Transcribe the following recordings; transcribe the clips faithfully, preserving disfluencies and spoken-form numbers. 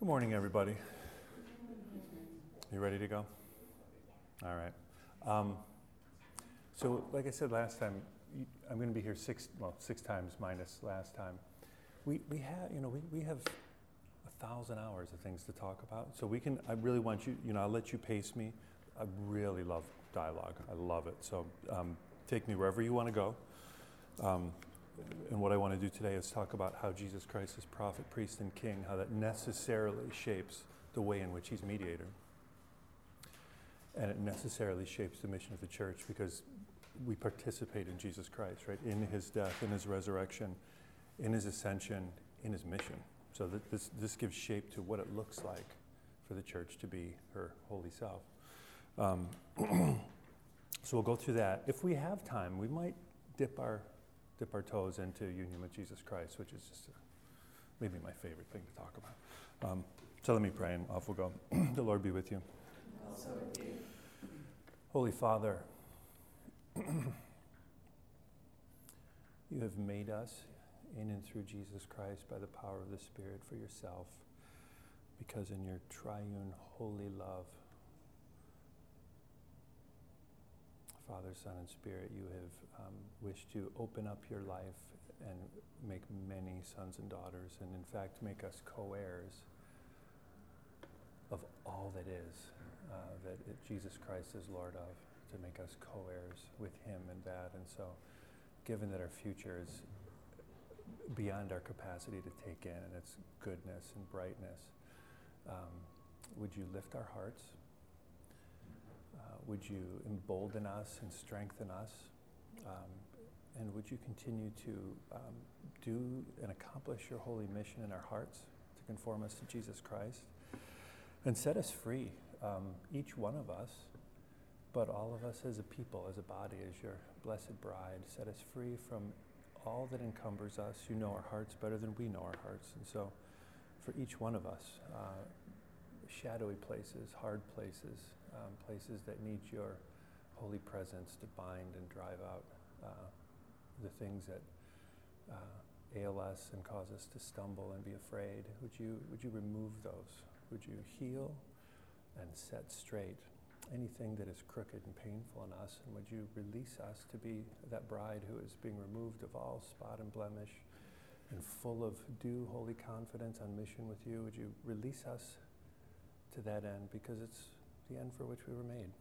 Good morning, everybody. You ready to go? All right. Um, so, like I said last time, I'm going to be here six, well, six times minus last time. We we have, you know, we, we have a thousand hours of things to talk about. So we can. I really want you. You know, I'll let you pace me. I really love dialogue. I love it. So um, take me wherever you want to go. Um, And what I want to do today is talk about how Jesus Christ is prophet, priest, and king, how that necessarily shapes the way in which he's mediator. And it necessarily shapes the mission of the church because we participate in Jesus Christ, right? In his death, in his resurrection, in his ascension, in his mission. So that this, this gives shape to what it looks like for the church to be her holy self. Um, so we'll go through that. If we have time, we might dip our... dip our toes into union with Jesus Christ, which is just uh, maybe my favorite thing to talk about. Um, so let me pray and off we'll go. The Lord be with you. Also with you. Holy Father, you have made us in and through Jesus Christ by the power of the Spirit for yourself, because in your triune holy love, Father, Son, and Spirit, you have um, wished to open up your life and make many sons and daughters, and in fact make us co-heirs of all that is, uh, that it, Jesus Christ is Lord of, to make us co-heirs with him and that. And so, given that our future is beyond our capacity to take in, and its goodness and brightness, um, would you lift our hearts? Would you embolden us and strengthen us? Um, and would you continue to um, do and accomplish your holy mission in our hearts to conform us to Jesus Christ? And set us free, um, each one of us, but all of us as a people, as a body, as your blessed bride. Set us free from all that encumbers us. You know our hearts better than we know our hearts. And so for each one of us, uh, shadowy places, hard places, Um, places that need your holy presence to bind and drive out uh, the things that uh, ail us and cause us to stumble and be afraid. Would you would you remove those? Would you heal and set straight anything that is crooked and painful in us? And would you release us to be that bride who is being removed of all spot and blemish and full of due holy confidence on mission with you? Would you release us to that end, because it's the end for which we were made.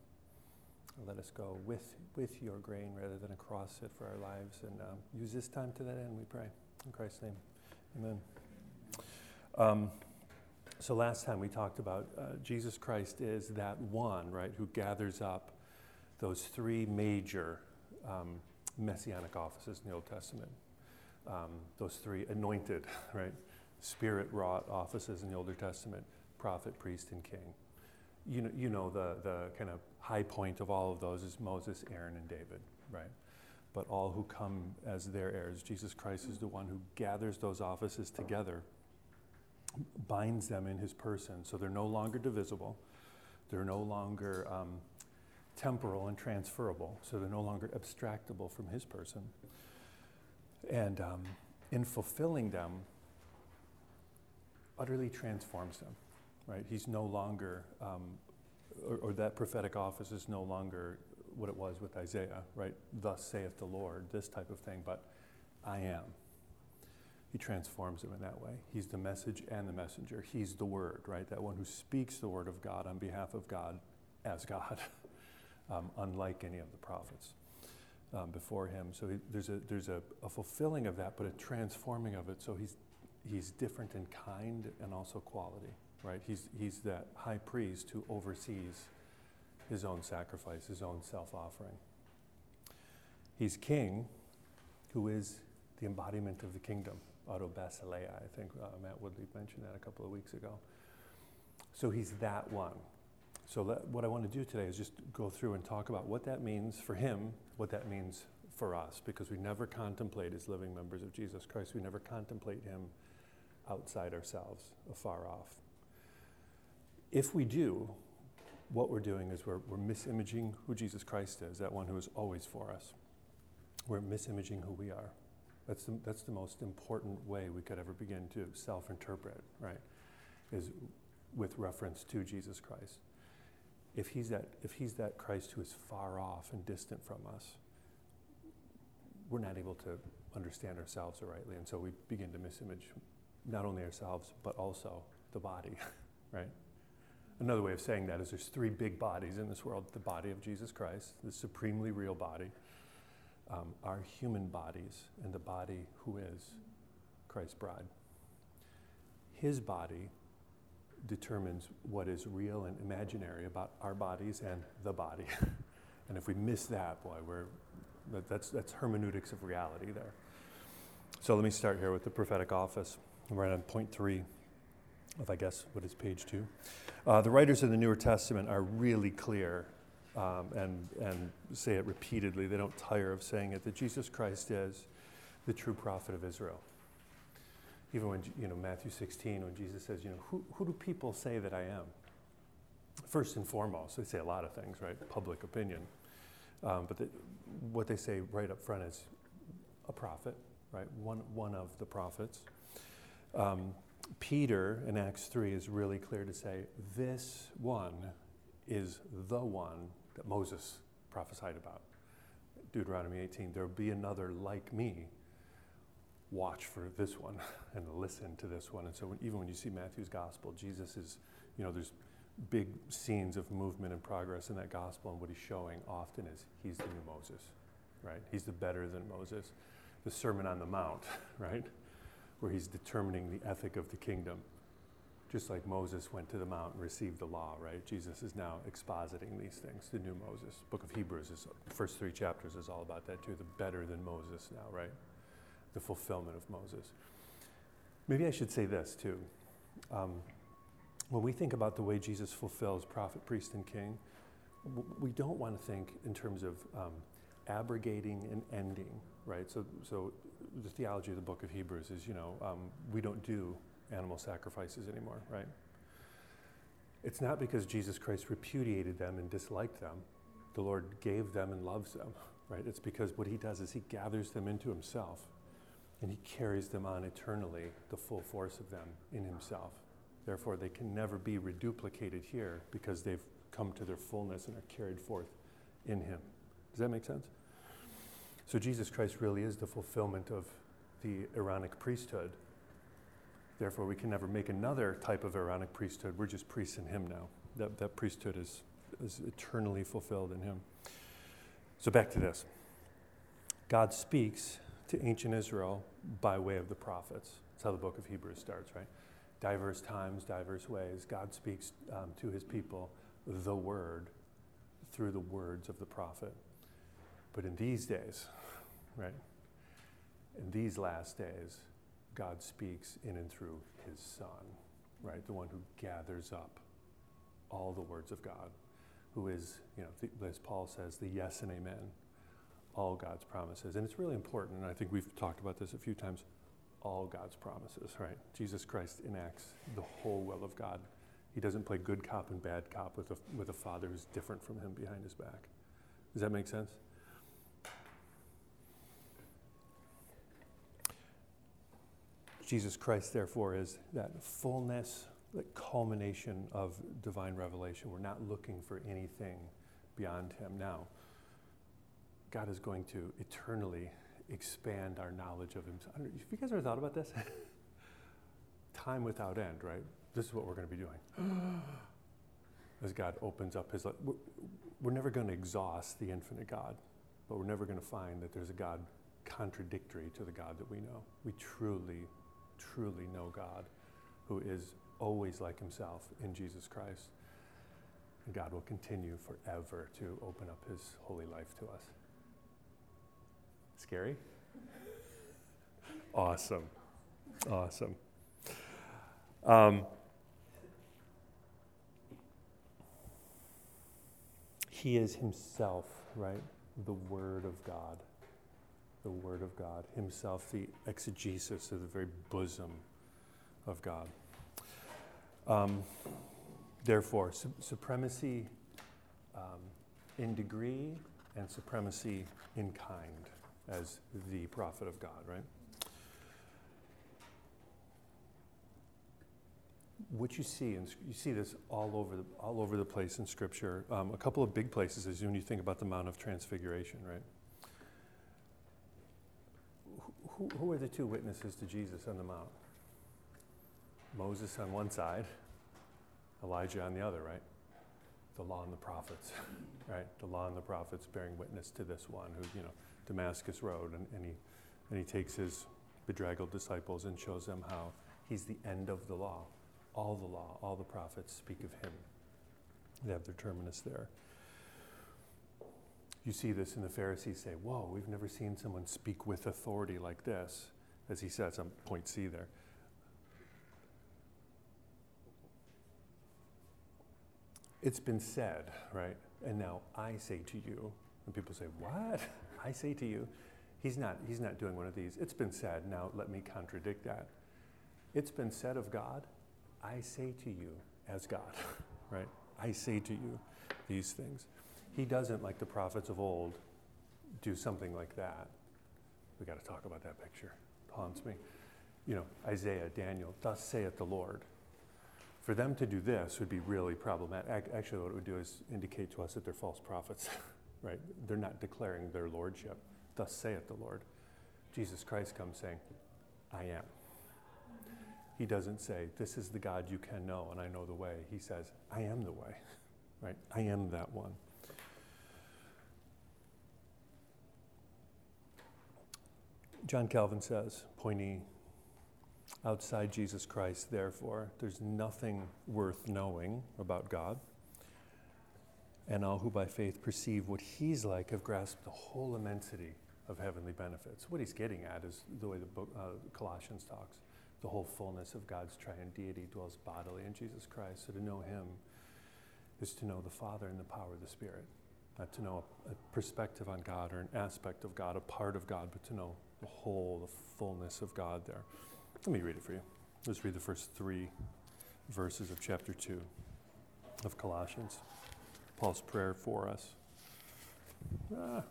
Let us go with with your grain rather than across it for our lives, and um, use this time to that end, we pray. In Christ's name, amen. Um, so last time we talked about uh, Jesus Christ is that one, right, who gathers up those three major um, messianic offices in the Old Testament. Um, those three anointed, right, Spirit-wrought offices in the Old Testament: prophet, priest, and king. You know, you know the, the kind of high point of all of those is Moses, Aaron, and David, right? But all who come as their heirs, Jesus Christ is the one who gathers those offices together, binds them in his person, so they're no longer divisible, they're no longer um, temporal and transferable, so they're no longer abstractable from his person. And um, in fulfilling them, utterly transforms them. Right, he's no longer, um, or, or that prophetic office is no longer what it was with Isaiah, right? Thus saith the Lord, this type of thing, but I am. He transforms him in that way. He's the message and the messenger. He's the word, right? That one who speaks the word of God on behalf of God as God, um, unlike any of the prophets um, before him. So he, there's a there's a, a fulfilling of that, but a transforming of it. So he's he's different in kind and also quality. Right, he's he's that high priest who oversees his own sacrifice, his own self-offering. He's king, who is the embodiment of the kingdom, autobasileia. I think uh, Matt Woodley mentioned that a couple of weeks ago. So he's that one. So let, what I want to do today is just go through and talk about what that means for him, what that means for us, because we never contemplate as living members of Jesus Christ. We never contemplate him outside ourselves, afar off. If we do, what we're doing is we're, we're misimaging who Jesus Christ is, that one who is always for us. We're misimaging who we are. That's the, that's the most important way we could ever begin to self-interpret, right? is with reference to Jesus Christ. If he's that, if he's that Christ who is far off and distant from us, we're not able to understand ourselves rightly, and so we begin to misimage not only ourselves but also the body, right? Another way of saying that is there's three big bodies in this world: the body of Jesus Christ, the supremely real body, um, our human bodies, and the body who is Christ's bride. His body determines what is real and imaginary about our bodies and the body. And if we miss that, boy, we're that, that's that's hermeneutics of reality there. So let me start here with the prophetic office. We're on point three of, I guess, what is page two. Uh, the writers of the Newer Testament are really clear um, and, and say it repeatedly. They don't tire of saying it, that Jesus Christ is the true prophet of Israel. Even when, you know, Matthew sixteen, when Jesus says, you know, who, who do people say that I am? First and foremost, they say a lot of things, right? Public opinion. Um, but the, what they say right up front is a prophet, right? One, one of the prophets. Um, Peter in Acts three is really clear to say, this one is the one that Moses prophesied about. Deuteronomy eighteen, there will be another like me. Watch for this one and listen to this one. And so when, even when you see Matthew's gospel, Jesus is, you know, there's big scenes of movement and progress in that gospel, and what he's showing often is he's the new Moses, right? He's the better than Moses. The Sermon on the Mount, right? Where he's determining the ethic of the kingdom. Just like Moses went to the mount and received the law, right? Jesus is now expositing these things, the new Moses. Book of Hebrews, is first three chapters is all about that too, the better than Moses now, right? The fulfillment of Moses. Maybe I should say this too. Um, when we think about the way Jesus fulfills prophet, priest, and king, w- we don't want to think in terms of um, abrogating and ending, right? So, so the theology of the book of Hebrews is, you know, um, we don't do animal sacrifices anymore, right? It's not because Jesus Christ repudiated them and disliked them. The Lord gave them and loves them, right? It's because what he does is he gathers them into himself, and he carries them on eternally, the full force of them in himself. Therefore, they can never be reduplicated here because they've come to their fullness and are carried forth in him. Does that make sense? So Jesus Christ really is the fulfillment of the Aaronic priesthood. Therefore, we can never make another type of Aaronic priesthood. We're just priests in him now. That, that priesthood is, is eternally fulfilled in him. So back to this. God speaks to ancient Israel by way of the prophets. That's how the book of Hebrews starts, right? Diverse times, diverse ways. God speaks um, to his people the word through the words of the prophet. But in these days, right, in these last days, God speaks in and through his son, right? The one who gathers up all the words of God, who is, you know, the, as Paul says, the yes and amen. All God's promises. And it's really important, and I think we've talked about this a few times, all God's promises, right? Jesus Christ enacts the whole will of God. He doesn't play good cop and bad cop with a, with a father who's different from him behind his back. Does that make sense? Jesus Christ, therefore, is that fullness, that culmination of divine revelation. We're not looking for anything beyond him now. God is going to eternally expand our knowledge of himself. I don't know, have you guys ever thought about this? Time without end, right? This is what we're going to be doing. As God opens up his life. We're, we're never going to exhaust the infinite God, but we're never going to find that there's a God contradictory to the God that we know. We truly, truly know God, who is always like himself in Jesus Christ. And God will continue forever to open up his holy life to us. Scary? Awesome. Awesome. Um, he is himself, right? The Word of God. The Word of God. Himself, the exegesis of the very bosom of God. Um, therefore, su- supremacy um, in degree and supremacy in kind, as the prophet of God, right? what you see, and you see this all over the all over the place in Scripture. Um, a couple of big places is when you think about the Mount of Transfiguration, right? Who, who are the two witnesses to Jesus on the Mount? Moses on one side, Elijah on the other, right? The law and the prophets, right? The law and the prophets bearing witness to this one who, you know, Damascus Road, and, and he and he takes his bedraggled disciples and shows them how he's the end of the law. All the law, all the prophets speak of him. They have their terminus there. You see this in the Pharisees say, whoa, we've never seen someone speak with authority like this, as he says on point C there. It's been said, right? And now I say to you, and people say, what? I say to you? He's not, he's not doing one of these. It's been said, now let me contradict that. It's been said of God, I say to you as God, right? I say to you these things. He doesn't, like the prophets of old, do something like that. We got to talk about that picture. It haunts me. You know, Isaiah, Daniel, thus saith the Lord. For them to do this would be really problematic. Actually, what it would do is indicate to us that they're false prophets, right? They're not declaring their lordship. Thus saith the Lord. Jesus Christ comes saying, I am. He doesn't say, this is the God you can know, and I know the way. He says, I am the way, right? I am that one. John Calvin says, pointy, outside Jesus Christ, therefore, there's nothing worth knowing about God, and all who by faith perceive what he's like have grasped the whole immensity of heavenly benefits. What he's getting at is the way the book, uh, Colossians talks. The whole fullness of God's triune deity dwells bodily in Jesus Christ. So to know him is to know the Father and the power of the Spirit, not to know a, a perspective on God or an aspect of God, a part of God, but to know the whole, the fullness of God there. Let me read it for you. Let's read the first three verses of chapter two of Colossians. Paul's prayer for us. Ah.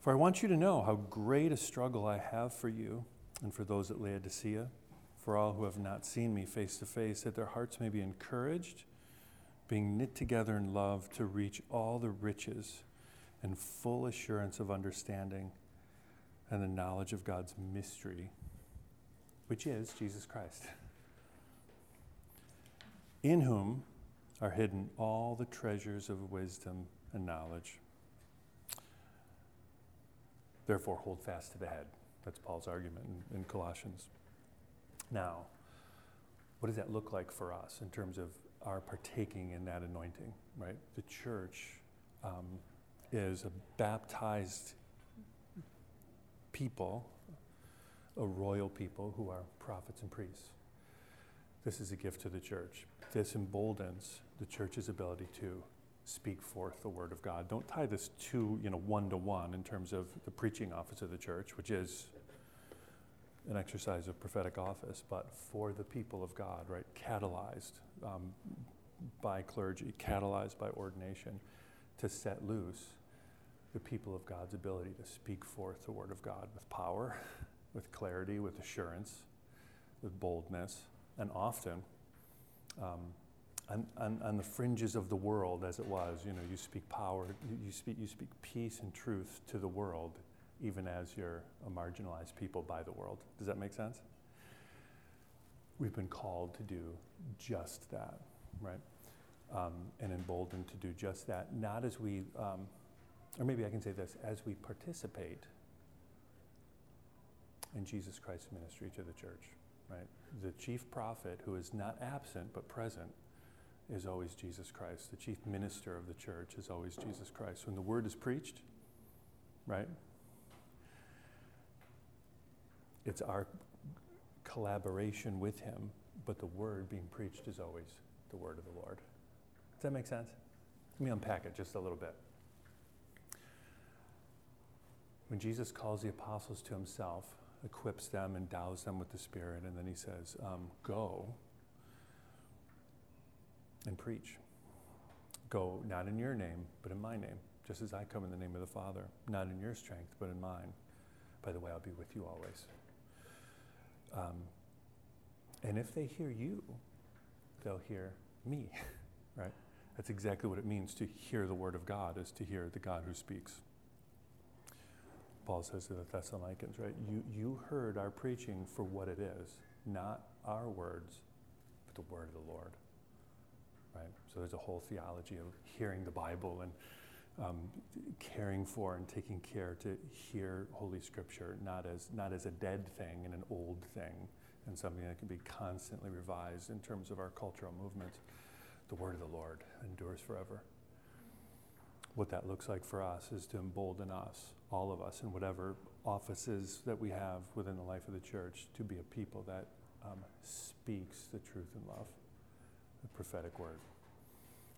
For I want you to know how great a struggle I have for you and for those at Laodicea, for all who have not seen me face to face, that their hearts may be encouraged, being knit together in love to reach all the riches and full assurance of understanding and the knowledge of God's mystery, which is Jesus Christ, in whom are hidden all the treasures of wisdom and knowledge. Therefore, hold fast to the head. That's Paul's argument in, in Colossians. Now, what does that look like for us in terms of our partaking in that anointing, right? The church um, is a baptized people, a royal people who are prophets and priests. This is a gift to the church. This emboldens the church's ability to speak forth the word of God. Don't tie this to, you know, one-to-one in terms of the preaching office of the church, which is an exercise of prophetic office, but for the people of God, right? Catalyzed um, by clergy, catalyzed by ordination to set loose the people of God's ability to speak forth the word of God with power, with clarity, with assurance, with boldness, and often um, on, on, on the fringes of the world as it was. You know, you speak power, you speak, you speak peace and truth to the world, even as you're a marginalized people by the world. Does that make sense? We've been called to do just that, right? Um, and emboldened to do just that, not as we... Um, Or maybe I can say this, as we participate in Jesus Christ's ministry to the church, right? The chief prophet, who is not absent but present, is always Jesus Christ. The chief minister of the church is always Jesus Christ. When the word is preached, right? It's our collaboration with him, but the word being preached is always the word of the Lord. Does that make sense? Let me unpack it just a little bit. When Jesus calls the apostles to himself, equips them, endows them with the Spirit, and then he says, um, go and preach. Go, not in your name, but in my name, just as I come in the name of the Father, not in your strength, but in mine. By the way, I'll be with you always. Um, And if they hear you, they'll hear me, right? That's exactly what it means to hear the word of God, is to hear the God who speaks. Paul says to the Thessalonians, right? You, you heard our preaching for what it is, not our words, but the word of the Lord, right? So there's a whole theology of hearing the Bible and Um, caring for and taking care to hear Holy Scripture, not as not as a dead thing and an old thing and something that can be constantly revised in terms of our cultural movement. The word of the Lord endures forever. What that looks like for us is to embolden us, all of us, in whatever offices that we have within the life of the church, to be a people that um, speaks the truth in love, the prophetic word.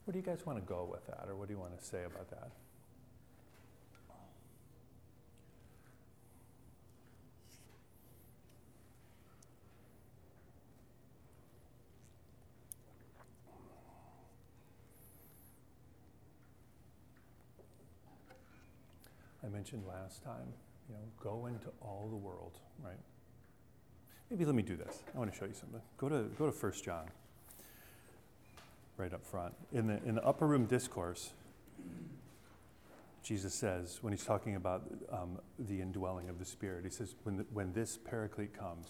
Where do you guys want to go with that, or what do you want to say about that? I mentioned last time, you know, go into all the world, right? Maybe let me do this. I want to show you something. Go to go to First John. Right up front. In the in the upper room discourse, Jesus says, when he's talking about um, the indwelling of the Spirit, he says, when the, when this Paraclete comes,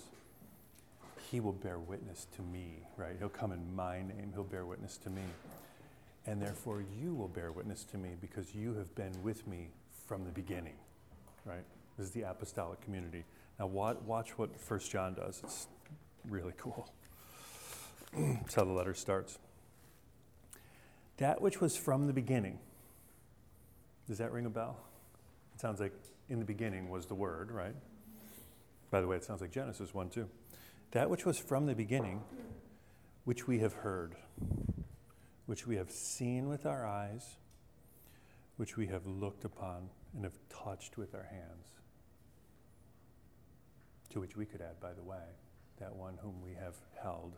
he will bear witness to me, right? He'll come in my name, he'll bear witness to me. And therefore you will bear witness to me because you have been with me from the beginning, right? This is the apostolic community. Now wat, watch what First John does. It's really cool. That's how the letter starts. That which was from the beginning. Does that ring a bell? It sounds like in the beginning was the word, right? By the way, it sounds like Genesis one, too. That which was from the beginning, which we have heard, which we have seen with our eyes, which we have looked upon and have touched with our hands. To which we could add, by the way, that one whom we have held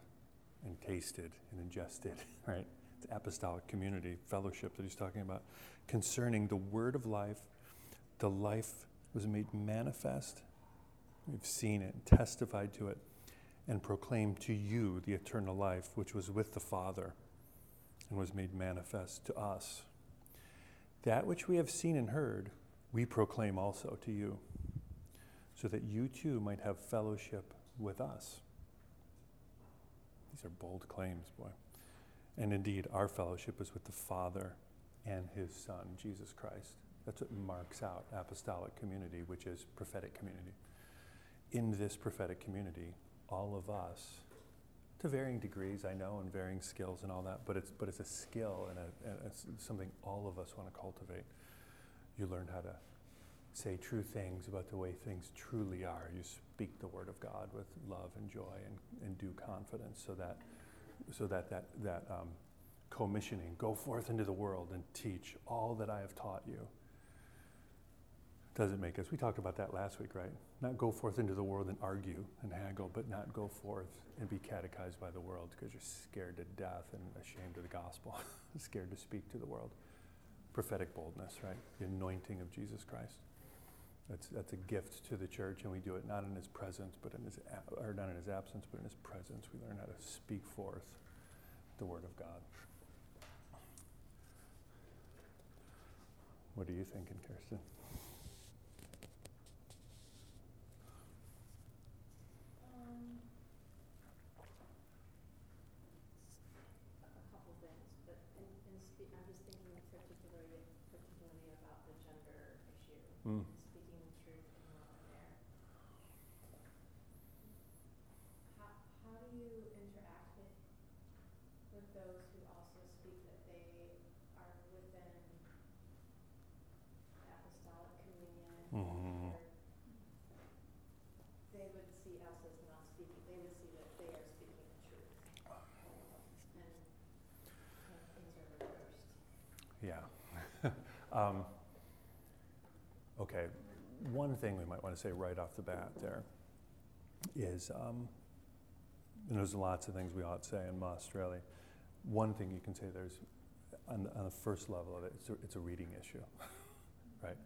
and tasted and ingested, right? Apostolic community, fellowship that he's talking about, concerning the word of life. The life was made manifest. We've seen it, testified to it, and proclaimed to you the eternal life which was with the Father and was made manifest to us. That which we have seen and heard, we proclaim also to you, so that you too might have fellowship with us. These are bold claims, boy. And indeed, our fellowship is with the Father and His Son, Jesus Christ. That's what marks out apostolic community, which is prophetic community. In this prophetic community, all of us, to varying degrees, I know, and varying skills and all that, but it's but it's a skill and, a, and it's something all of us want to cultivate. You learn how to say true things about the way things truly are. You speak the word of God with love and joy and, and due confidence, so that So that that that um, commissioning, go forth into the world and teach all that I have taught you. Doesn't make us. We talked about that last week, right? Not go forth into the world and argue and haggle, but not go forth and be catechized by the world because you're scared to death and ashamed of the gospel, scared to speak to the world. Prophetic boldness, right? The anointing of Jesus Christ. That's that's a gift to the church, and we do it not in his presence, but in his ab- or not in his absence, but in his presence. We learn how to speak forth the word of God. What are you thinking, Kirsten? Um, a couple things, but in, in spe- I was thinking particularly particularly about the gender issue. Mm. Um, okay, one thing we might want to say right off the bat there is, um, and there's lots of things we ought to say and must really. One thing you can say there's, on the, on the first level of it, it's a, it's a reading issue, right?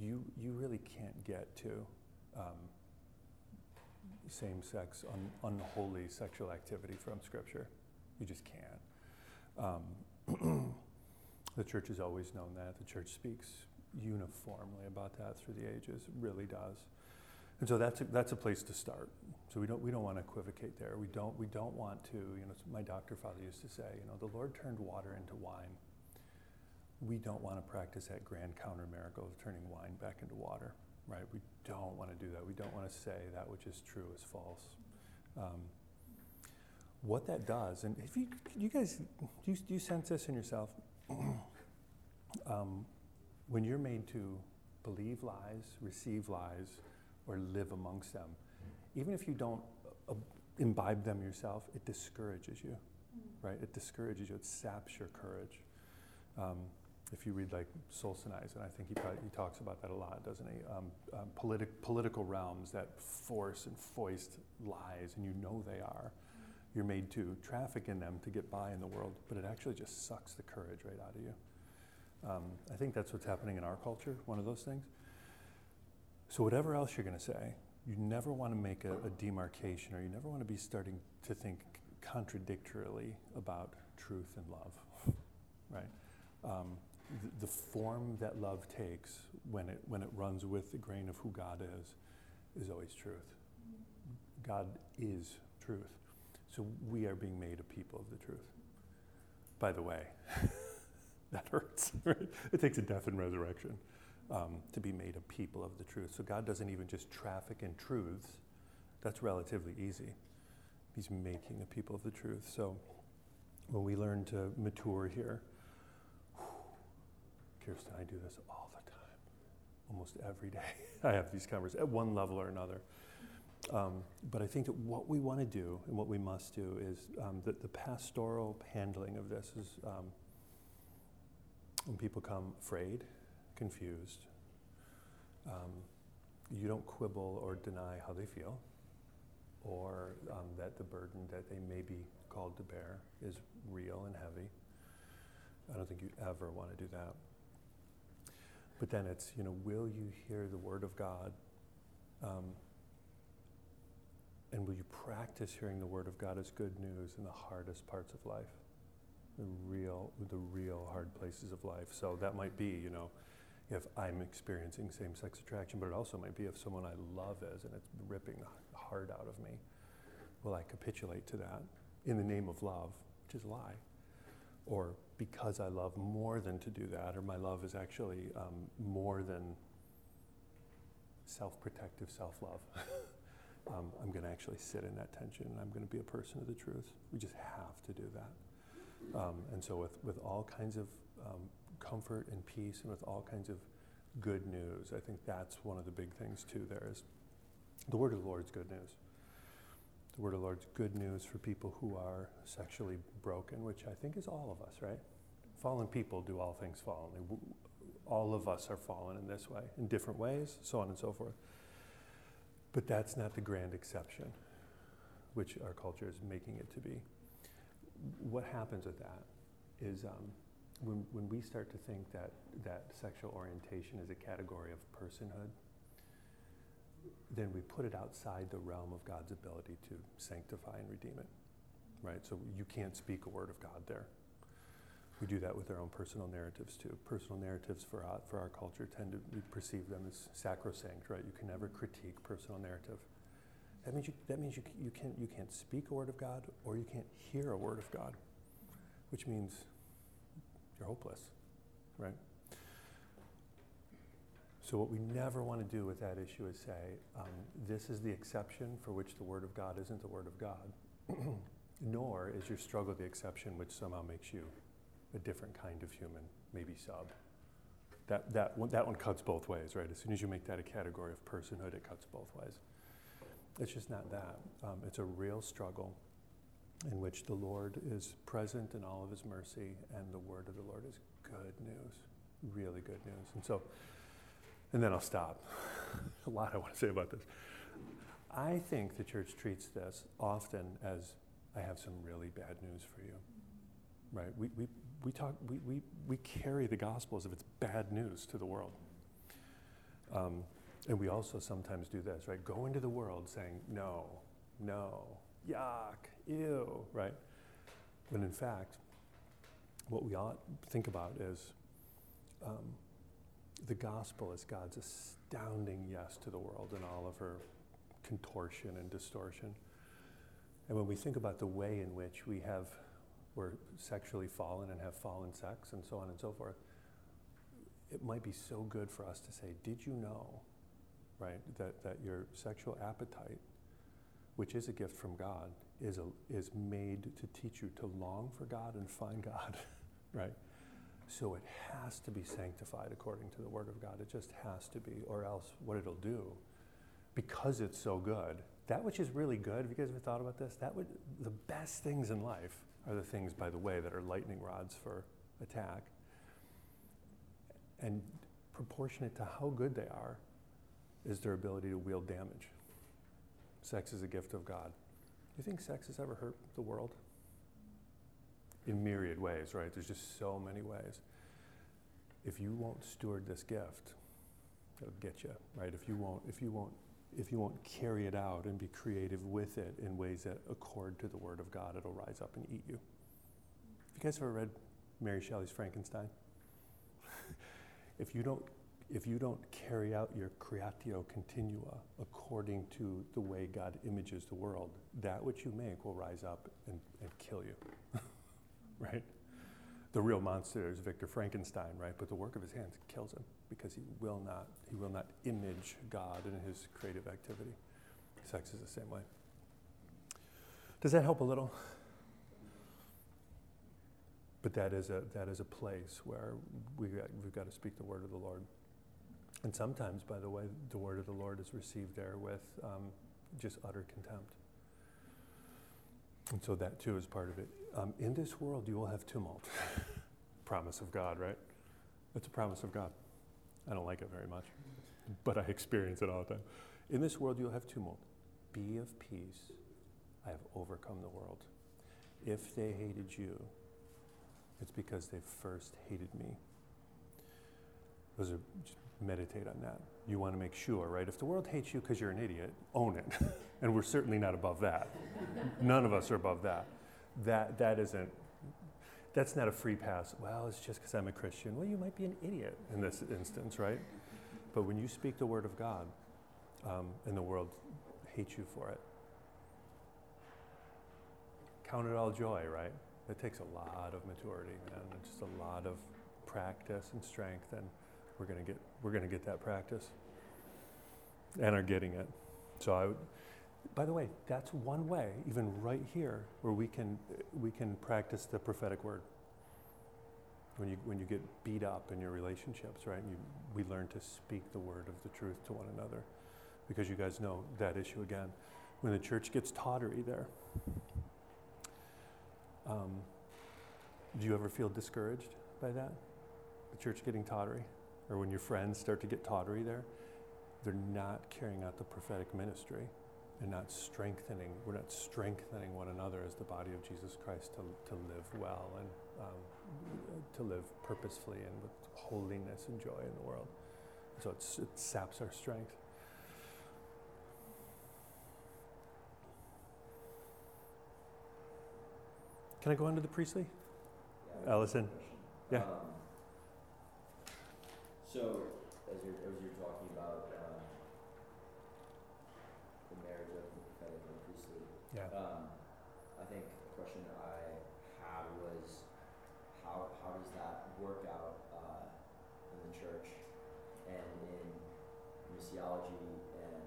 You you really can't get to um, same-sex, un- unholy sexual activity from Scripture. You just can't. Um, the church has always known that. The church speaks uniformly about that through the ages. It really does. And so that's a, that's a place to start. So we don't we don't want to equivocate there. We don't we don't want to. You know, my doctor father used to say, you know, the Lord turned water into wine. We don't want to practice that grand counter miracle of turning wine back into water, right? We don't want to do that. We don't want to say that which is true is false. Um, what that does, and if you you guys, do you, do you sense this in yourself? um, when you're made to believe lies, receive lies, or live amongst them, even if you don't uh, imbibe them yourself, it discourages you, right? It discourages you. It saps your courage. Um, If you read like Solzhenitsyn, and I think he probably, he talks about that a lot, doesn't he? Um, um, politic, political realms that force and foist lies, and you know they are. You're made to traffic in them to get by in the world, but it actually just sucks the courage right out of you. Um, I think that's what's happening in our culture, one of those things. So whatever else you're going to say, you never want to make a, a demarcation, or you never want to be starting to think contradictorily about truth and love, right? Um, the form that love takes when it when it runs with the grain of who God is, is always truth. God is truth. So we are being made a people of the truth. By the way, that hurts, right? It takes a death and resurrection um, to be made a people of the truth. So God doesn't even just traffic in truths. That's relatively easy. He's making the people of the truth. So when we learn to mature here, Kirsten, I do this all the time, almost every day. I have these conversations at one level or another. Um, but I think that what we want to do and what we must do is um, that the pastoral handling of this is um, when people come afraid, confused, um, you don't quibble or deny how they feel, or um, that the burden that they may be called to bear is real and heavy. I don't think you ever want to do that. But then it's, you know, will you hear the word of God? Um, and will you practice hearing the word of God as good news in the hardest parts of life? The real, the real hard places of life. So that might be, you know, if I'm experiencing same-sex attraction, but it also might be if someone I love is and it's ripping the heart out of me. Will I capitulate to that in the name of love, which is a lie? Or because I love more than to do that, or my love is actually um, more than self-protective self-love, um, I'm going to actually sit in that tension, and I'm going to be a person of the truth. We just have to do that. Um, and so with, with all kinds of um, comfort and peace, and with all kinds of good news, I think that's one of the big things, too, there is the word of the Lord's good news. The word of the Lord's good news for people who are sexually broken, which I think is all of us, right? Fallen people do all things fallen. All of us are fallen in this way, in different ways, so on and so forth. But that's not the grand exception, which our culture is making it to be. What happens with that is um, when when we start to think that, that sexual orientation is a category of personhood, then we put it outside the realm of God's ability to sanctify and redeem it, right? So you can't speak a word of God there. We do that with our own personal narratives too. Personal narratives for our, for our culture tend to, we perceive them as sacrosanct, right? You can never critique personal narrative. That means you, that means you, you can't you can't speak a word of God, or you can't hear a word of God, which means you're hopeless, right? So what we never want to do with that issue is say, um, this is the exception for which the Word of God isn't the Word of God, nor is your struggle the exception which somehow makes you a different kind of human, maybe sub. That that one, that one cuts both ways, right? As soon as you make that a category of personhood, it cuts both ways. It's just not that. Um, it's a real struggle in which the Lord is present in all of His mercy, and the Word of the Lord is good news, really good news. And so... And then I'll stop. A lot I want to say about this. I think the church treats this often as, I have some really bad news for you, right? We we we talk we we, we carry the gospel as if it's bad news to the world. Um, And we also sometimes do this, right? Go into the world saying, no, no, yuck, ew, right? When in fact, what we ought to think about is um, the gospel is God's astounding yes to the world and all of her contortion and distortion. And when we think about the way in which we have, we're sexually fallen and have fallen sex and so on and so forth, it might be so good for us to say, did you know, right, that, that your sexual appetite, which is a gift from God, is a, is made to teach you to long for God and find God, right? So it has to be sanctified according to the Word of God. It just has to be, or else what it'll do, because it's so good, that which is really good, have you guys ever thought about this? That would, the best things in life are the things, by the way, that are lightning rods for attack. And proportionate to how good they are is their ability to wield damage. Sex is a gift of God. Do you think sex has ever hurt the world? In myriad ways, right? There's just so many ways. If you won't steward this gift, it'll get you, right? If you won't, if you won't, if you won't carry it out and be creative with it in ways that accord to the Word of God, it'll rise up and eat you. Have you guys ever read Mary Shelley's Frankenstein? If you don't, if you don't carry out your creatio continua according to the way God images the world, that which you make will rise up and, and kill you, right? The real monster is Victor Frankenstein, right? But the work of his hands kills him because he will not, he will not image God in his creative activity. Sex is the same way. Does that help a little? But that is a that is a place where we we've, we've got to speak the word of the Lord, and sometimes, by the way, the word of the Lord is received there with um, just utter contempt, and so that too is part of it. Um, in this world, you will have tumult. Promise of God, right? That's a promise of God. I don't like it very much, but I experience it all the time. In this world, you'll have tumult. Be of peace. I have overcome the world. If they hated you, it's because they first hated me. Those are, just meditate on that. You want to make sure, right? If the world hates you because you're an idiot, own it. And we're certainly not above that. None of us are above that. That that isn't. That's not a free pass. Well, it's just because I'm a Christian. Well, you might be an idiot in this instance, right? But when you speak the word of God, um, and the world hates you for it, count it all joy, right? It takes a lot of maturity, man, and just a lot of practice and strength, and we're gonna get we're gonna get that practice, and are getting it. So I would, by the way, that's one way, even right here, where we can we can practice the prophetic word. When you when you get beat up in your relationships, right? You, we learn to speak the word of the truth to one another, because you guys know that issue again. When the church gets tottery, there. Um, do you ever feel discouraged by that? The church getting tottery? Or when your friends start to get tottery there? They're not carrying out the prophetic ministry. They're not strengthening. We're not strengthening one another as the body of Jesus Christ to, to live well and um, to live purposefully and with holiness and joy in the world. So it's, it saps our strength. Can I go on to the Priestley? Yeah, Allison? Yeah. Um, so, as you're, as you're talking about um, the marriage of the prophetic and the priestly, yeah. um, I think the question I had was how how does that work out uh, in the church and in missiology and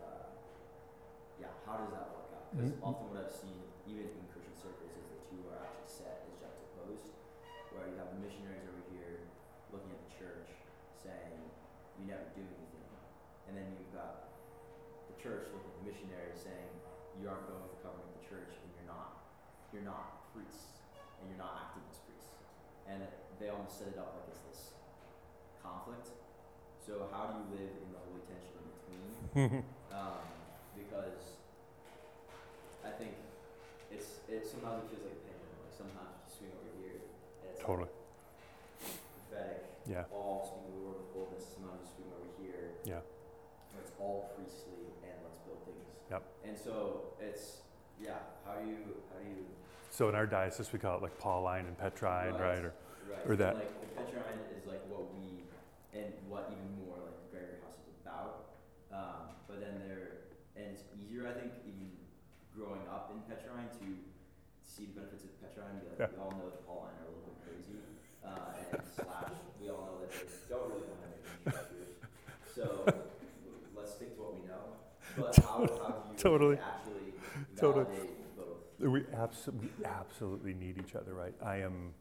uh, yeah, how does that work out? Because mm-hmm. often what I've seen, even in Christian circles, is are actually set as juxtaposed, where you have the missionaries over here looking at the church saying, you never do anything. And then you've got the church looking at the missionaries saying, you aren't going with the covenant of the church and you're not you're not priests and you're not acting as priests. And they almost set it up like it's this conflict. So how do you live in the holy tension in between? um, because I think It's it sometimes it feels like a pendulum. Like sometimes you swing over here, and it's totally like prophetic. Yeah. All speaking the word with boldness. Sometimes you swing over here. Yeah. all free sleep and let's build things. Yep. And so it's, yeah, how do you, how do you... So in our diocese, we call it like Pauline and Petrine, right? right? Or, right. or that. Like, Petrine is like what we, and what even more like Gregory House is about. Um, but then there, and it's easier, I think, even growing up in Petrine to see the benefits of Petrine. Be like, yeah. We all know that Pauline are a little bit crazy. Uh, and slash, we all know that they don't really want to make any structures. So let's stick to what we know. But how, how do you totally. actually validate totally. both? We, abso- we absolutely need each other, right? I am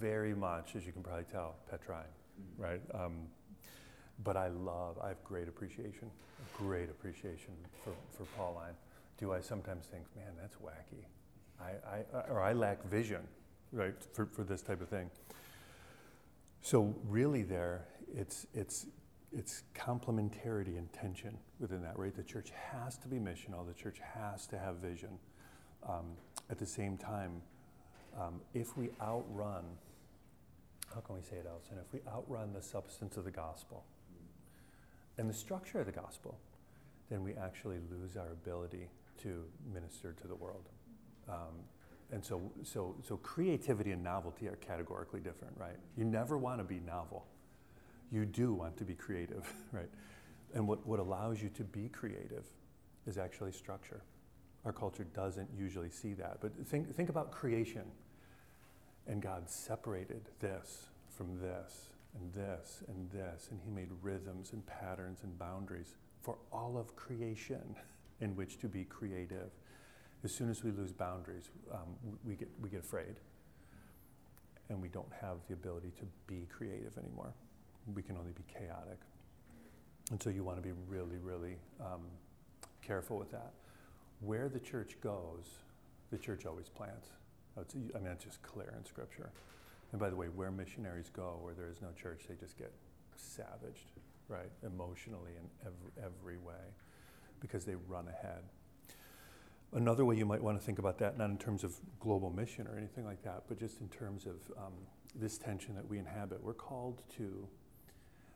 very much, as you can probably tell, Petrine, mm-hmm. right? Um, but I love, I have great appreciation, great appreciation for, for Pauline. Do I sometimes think, man, that's wacky. I, I or I lack vision, right, for, for this type of thing. So really there, it's it's it's complementarity and tension within that, right? The church has to be missional. The church has to have vision. Um, at the same time, um, if we outrun, how can we say it else? And if we outrun the substance of the gospel and the structure of the gospel, then we actually lose our ability to minister to the world. Um, and so, so, so creativity and novelty are categorically different, right? You never want to be novel. You do want to be creative, right? And what, what allows you to be creative is actually structure. Our culture doesn't usually see that. But think, think about creation. And God separated this from this and this and this. And he made rhythms and patterns and boundaries for all of creation in which to be creative. As soon as we lose boundaries, um, we get we get afraid, and we don't have the ability to be creative anymore. We can only be chaotic, and so you want to be really, really um, careful with that. Where the church goes, the church always plants. It's, I mean, that's just clear in Scripture. And by the way, where missionaries go, where there is no church, they just get savaged, right? Emotionally in every, every way, because they run ahead. Another way you might want to think about that, not in terms of global mission or anything like that, but just in terms of um, this tension that we inhabit. We're called to,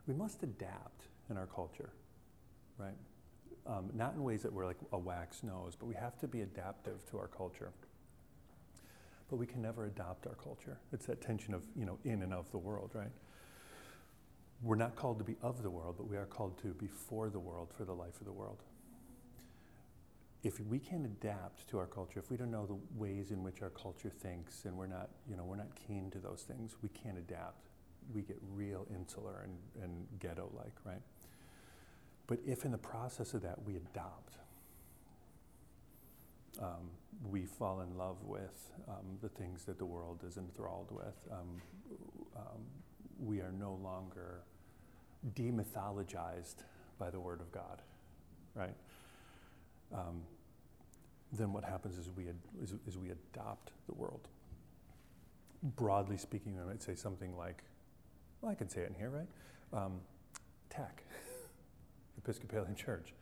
we must adapt in our culture, right? Um, not in ways that we're like a wax nose, but we have to be adaptive to our culture. But we can never adopt our culture. It's that tension of, you know, in and of the world, right? We're not called to be of the world, but we are called to be for the world, for the life of the world. If we can't adapt to our culture, if we don't know the ways in which our culture thinks, and we're not, you know, we're not keen to those things, we can't adapt. We get real insular and, and ghetto-like, right? But if in the process of that we adopt, um, we fall in love with um, the things that the world is enthralled with, um, um, we are no longer demythologized by the Word of God, right? Um, then what happens is we ad- is, is we adopt the world. Broadly speaking, I might say something like, well, I can say it in here, right? Um, tech, Episcopalian Church.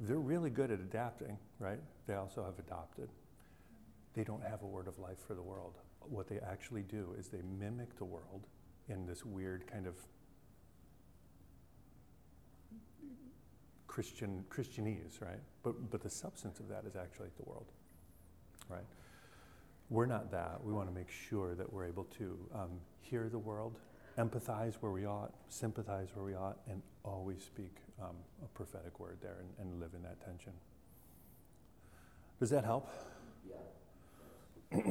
They're really good at adapting, right? They also have adopted. They don't have a word of life for the world. What they actually do is they mimic the world in this weird kind of Christian Christianese, right? But but the substance of that is actually the world, right? We're not that. We want to make sure that we're able to um, hear the world, empathize where we ought, sympathize where we ought, and always speak um, a prophetic word there and, and live in that tension. Does that help? Yeah.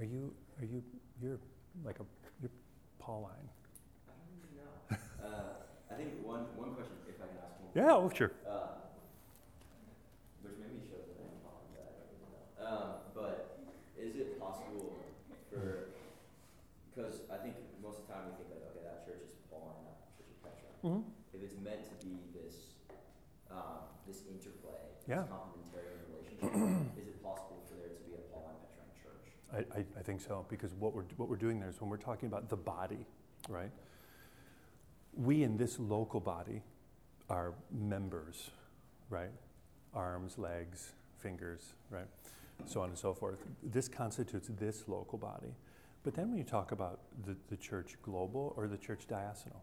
Are you are you you're like a you're Pauline? I don't know. uh, I think one one question. Yeah, oh, sure. Uh, which maybe shows that I'm following that. I don't know. Um, but is it possible for, because I think most of the time we think, like, okay, that church is Paul and that church is Petra. Mm-hmm. If it's meant to be this um, this interplay, yeah. this complementary relationship, is it possible for there to be a Paul and Petra church? I, I, I think so, because what we're what we're doing there is when we're talking about the body, right? We in this local body are members, right? Arms, legs, fingers, right? So on and so forth. This constitutes this local body. But then when you talk about the, the church global or the church diaconal,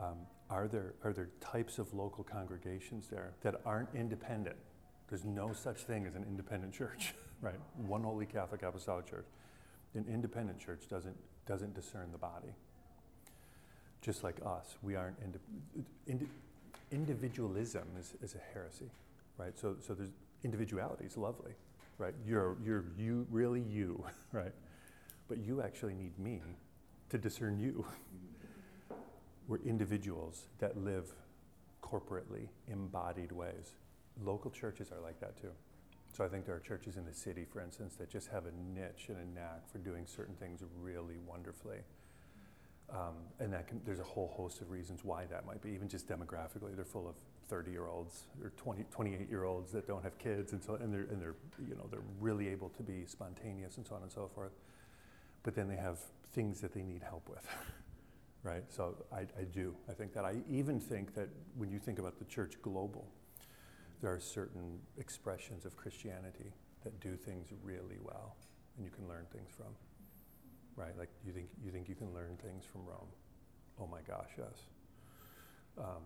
um, are there are there types of local congregations there that aren't independent? There's no such thing as an independent church, right? One holy Catholic apostolic church. An independent church doesn't doesn't discern the body. Just like us, we aren't indi- indi- individualism is, is a heresy, right? So so there's individuality is lovely, right? You're you're you really you, right? But you actually need me to discern you. We're individuals that live corporately, embodied ways. Local churches are like that too. So I think there are churches in the city, for instance, that just have a niche and a knack for doing certain things really wonderfully. Um, and that can, there's a whole host of reasons why that might be, even just demographically. They're full of thirty-year-olds or twenty, twenty-eight-year-olds that don't have kids, and so and they're and they're you know they're really able to be spontaneous and so on and so forth. But then they have things that they need help with, right? So I, I do. I think that I even think that when you think about the church global, there are certain expressions of Christianity that do things really well, and you can learn things from. Right, like you think you think you can learn things from Rome? Oh my gosh, yes. Um,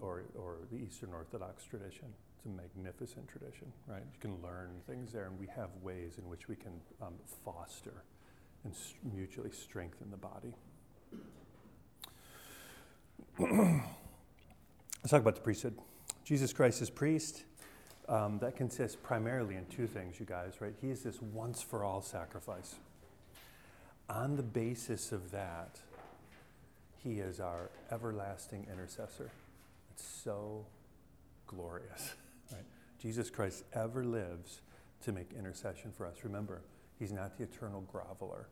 or or the Eastern Orthodox tradition. It's a magnificent tradition, right? You can learn things there, and we have ways in which we can um, foster and mutually strengthen the body. Let's talk about the priesthood. Jesus Christ is priest. Um, that consists primarily in two things, you guys, right? He is this once-for-all sacrifice. On the basis of that, he is our everlasting intercessor. It's so glorious, right? Jesus Christ ever lives to make intercession for us. Remember, he's not the eternal groveler.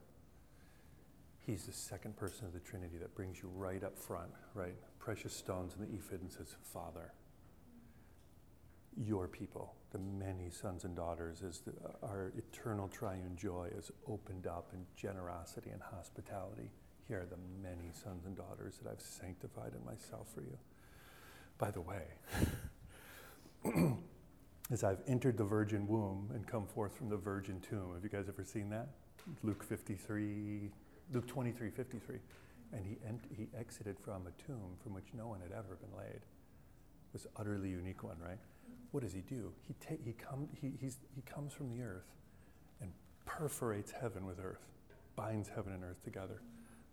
He's the second person of the Trinity that brings you right up front, right? Precious stones in the ephod, and says, Father, your people, the many sons and daughters, as the, our eternal triune joy is opened up in generosity and hospitality. Here are the many sons and daughters that I've sanctified in myself for you. By the way, as I've entered the virgin womb and come forth from the virgin tomb, have you guys ever seen that? Luke fifty-three, Luke twenty-three, fifty-three. And he, ent- he exited from a tomb from which no one had ever been laid. It was an utterly unique one, right? What does he do? He ta- he come he he's, he comes from the earth, and perforates heaven with earth, binds heaven and earth together.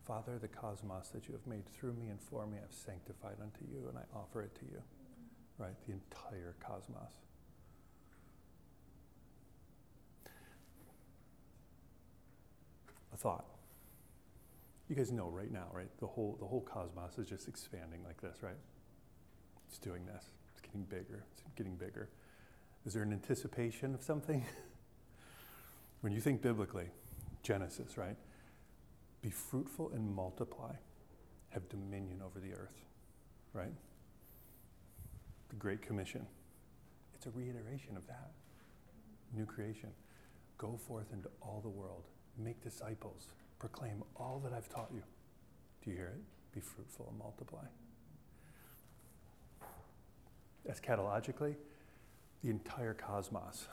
Father, the cosmos that you have made through me and for me, I've sanctified unto you, and I offer it to you. Right, the entire cosmos. A thought. You guys know right now, right? The whole the whole cosmos is just expanding like this, right? It's doing this. It's getting bigger, it's getting bigger. Is there an anticipation of something? When you think biblically, Genesis, right? Be fruitful and multiply, have dominion over the earth, right? The Great Commission. It's a reiteration of that. New creation. Go forth into all the world, make disciples, proclaim all that I've taught you. Do you hear it? Be fruitful and multiply. Eschatologically, the entire cosmos,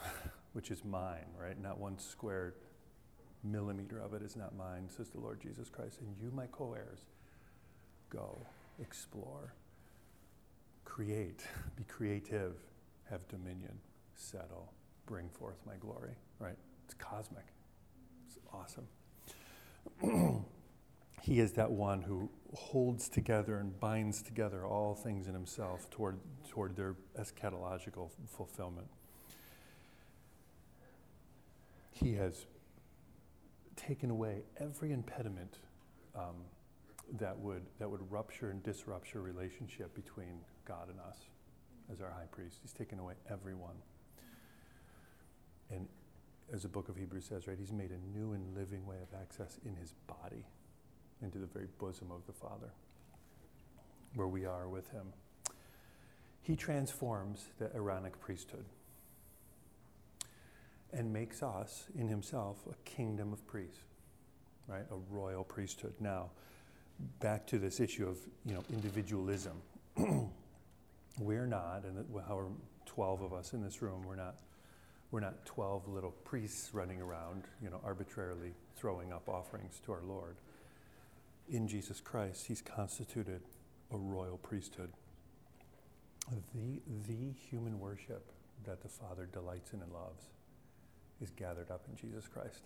which is mine, right? Not one square millimeter of it is not mine, says the Lord Jesus Christ. And you, my co-heirs, go, explore, create, be creative, have dominion, settle, bring forth my glory, right? It's cosmic. It's awesome. He is that one who holds together and binds together all things in himself toward toward their eschatological fulfillment. He has taken away every impediment um, that would that would rupture and disrupt your relationship between God and us as our high priest. He's taken away every one. And as the book of Hebrews says, right, he's made a new and living way of access in his body, into the very bosom of the Father, where we are with him. He transforms the Aaronic priesthood and makes us, in himself, a kingdom of priests, right? A royal priesthood. Now, back to this issue of, you know, individualism. We're not, and however, twelve of us in this room, we're not we're not twelve little priests running around, you know, arbitrarily throwing up offerings to our Lord. In Jesus Christ, he's constituted a royal priesthood. The, the human worship that the Father delights in and loves is gathered up in Jesus Christ,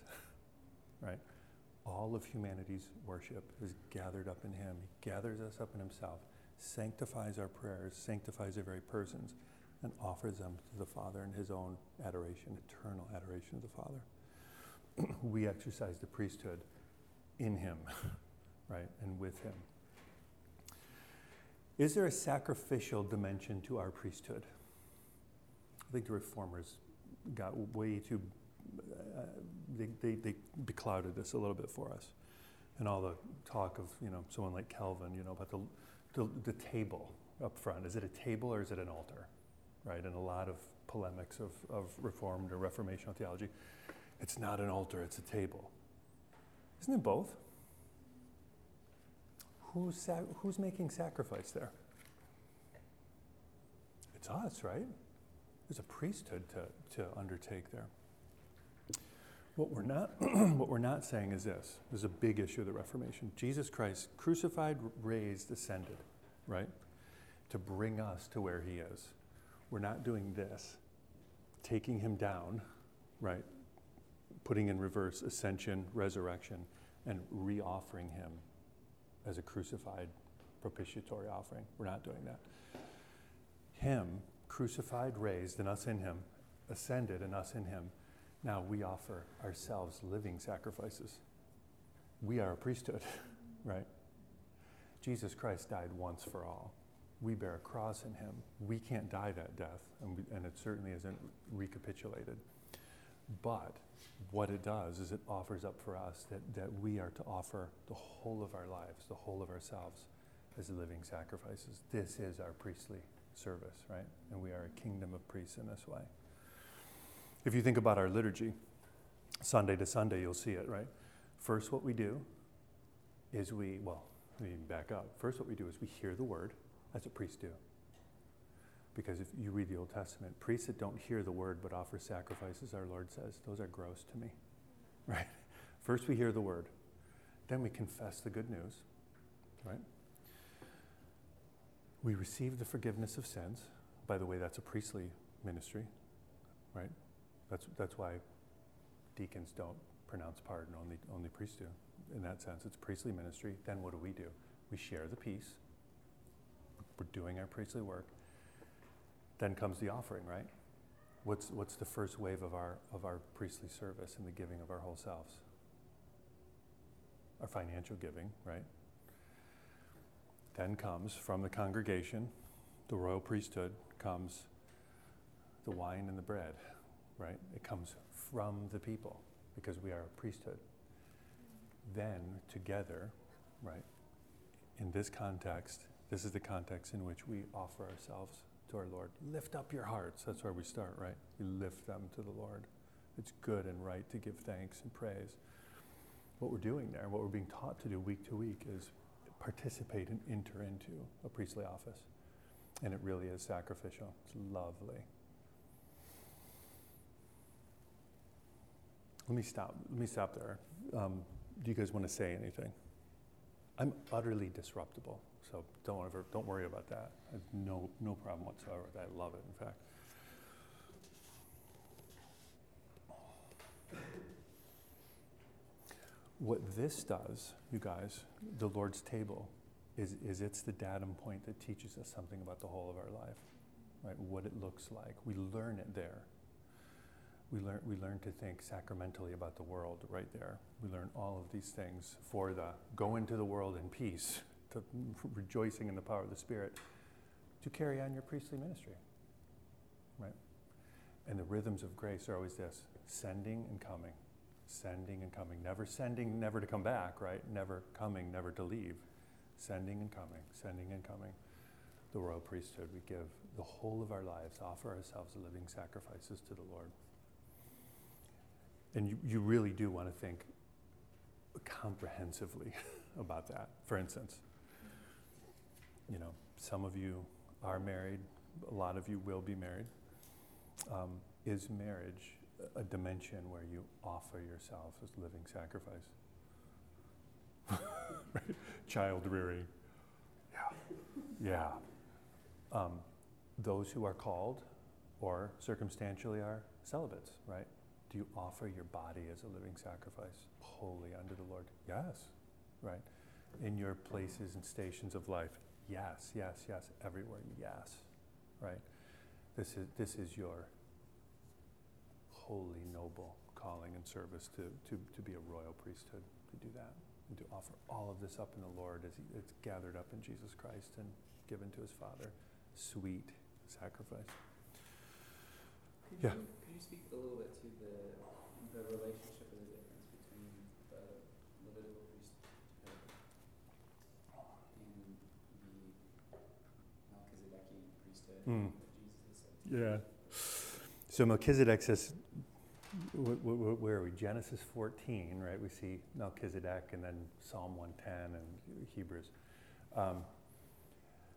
right? All of humanity's worship is gathered up in him. He gathers us up in himself, sanctifies our prayers, sanctifies our very persons, and offers them to the Father in his own adoration, eternal adoration of the Father. We exercise the priesthood in him, right, and with him. Is there a sacrificial dimension to our priesthood? I think the Reformers got way too, uh, they, they, they beclouded this a little bit for us. And all the talk of, you know, someone like Calvin, you know, about the, the, the table up front. Is it a table or is it an altar? Right, and a lot of polemics of, of Reformed or Reformational theology. It's not an altar, it's a table. Isn't it both? Who's, sac- who's making sacrifice there? It's us, right? There's a priesthood to, to undertake there. What we're not, what we're not saying is this. This is a big issue of the Reformation. Jesus Christ crucified, raised, ascended, right? To bring us to where he is. We're not doing this, taking him down, right? Putting in reverse ascension, resurrection, and re-offering him as a crucified propitiatory offering. We're not doing that. Him, crucified, raised, and us in him, ascended, and us in him. Now we offer ourselves living sacrifices. We are a priesthood, right? Jesus Christ died once for all. We bear a cross in him. We can't die that death, and, we, and it certainly isn't recapitulated. But what it does is it offers up for us that, that we are to offer the whole of our lives, the whole of ourselves as living sacrifices. This is our priestly service, right? And we are a kingdom of priests in this way. If you think about our liturgy, Sunday to Sunday, you'll see it, right? First, what we do is we, well, let me back up. First, what we do is we hear the word. That's what priests do. Because if you read the Old Testament, priests that don't hear the word but offer sacrifices, our Lord says, those are gross to me, right? First we hear the word. Then we confess the good news, right? We receive the forgiveness of sins. By the way, that's a priestly ministry, right? That's that's why deacons don't pronounce pardon, only, only priests do. In that sense, it's priestly ministry. Then what do we do? We share the peace. We're doing our priestly work. Then comes the offering, right? What's what's the first wave of our of our priestly service and the giving of our whole selves? Our financial giving, right? Then comes from the congregation, the royal priesthood, comes the wine and the bread, right? It comes from the people because we are a priesthood. Then together, right? In this context, this is the context in which we offer ourselves to our Lord. Lift up your hearts. That's where we start, right? We lift them to the Lord. It's good and right to give thanks and praise. What we're doing there, what we're being taught to do week to week is participate and enter into a priestly office. And it really is sacrificial. It's lovely. Let me stop. Let me stop there. Um, do you guys want to say anything? I'm utterly disruptible, so don't ever, don't worry about that. I have no, no problem whatsoever with that. I love it, in fact. What this does, you guys, the Lord's table, is, is it's the datum point that teaches us something about the whole of our life, right? What it looks like. We learn it there. We learn, we learn to think sacramentally about the world right there. We learn all of these things for the go into the world in peace, to rejoicing in the power of the Spirit, to carry on your priestly ministry, right? And the rhythms of grace are always this, sending and coming, sending and coming, never sending, never to come back, right? Never coming, never to leave, sending and coming, sending and coming. The royal priesthood, we give the whole of our lives, offer ourselves living sacrifices to the Lord. And you, you really do want to think comprehensively about that. For instance, you know, some of you are married, a lot of you will be married. Um, is marriage a dimension where you offer yourself as living sacrifice? Right? Child rearing. Yeah. Yeah. Um, those who are called or circumstantially are celibates, right? Do you offer your body as a living sacrifice, holy unto the Lord? Yes, right? In your places and stations of life, yes, yes, yes, everywhere, yes, right? This is this is your holy, noble calling and service to, to, to be a royal priesthood, to do that, and to offer all of this up in the Lord as it's gathered up in Jesus Christ and given to his Father. Sweet sacrifice. Could yeah. You, could you speak a little bit to the the relationship and the difference between the Levitical priesthood and the Melchizedekian priesthood mm. that Jesus has said? Yeah. So Melchizedek says, where are we? Genesis fourteen, right? We see Melchizedek and then Psalm one ten and Hebrews. Um,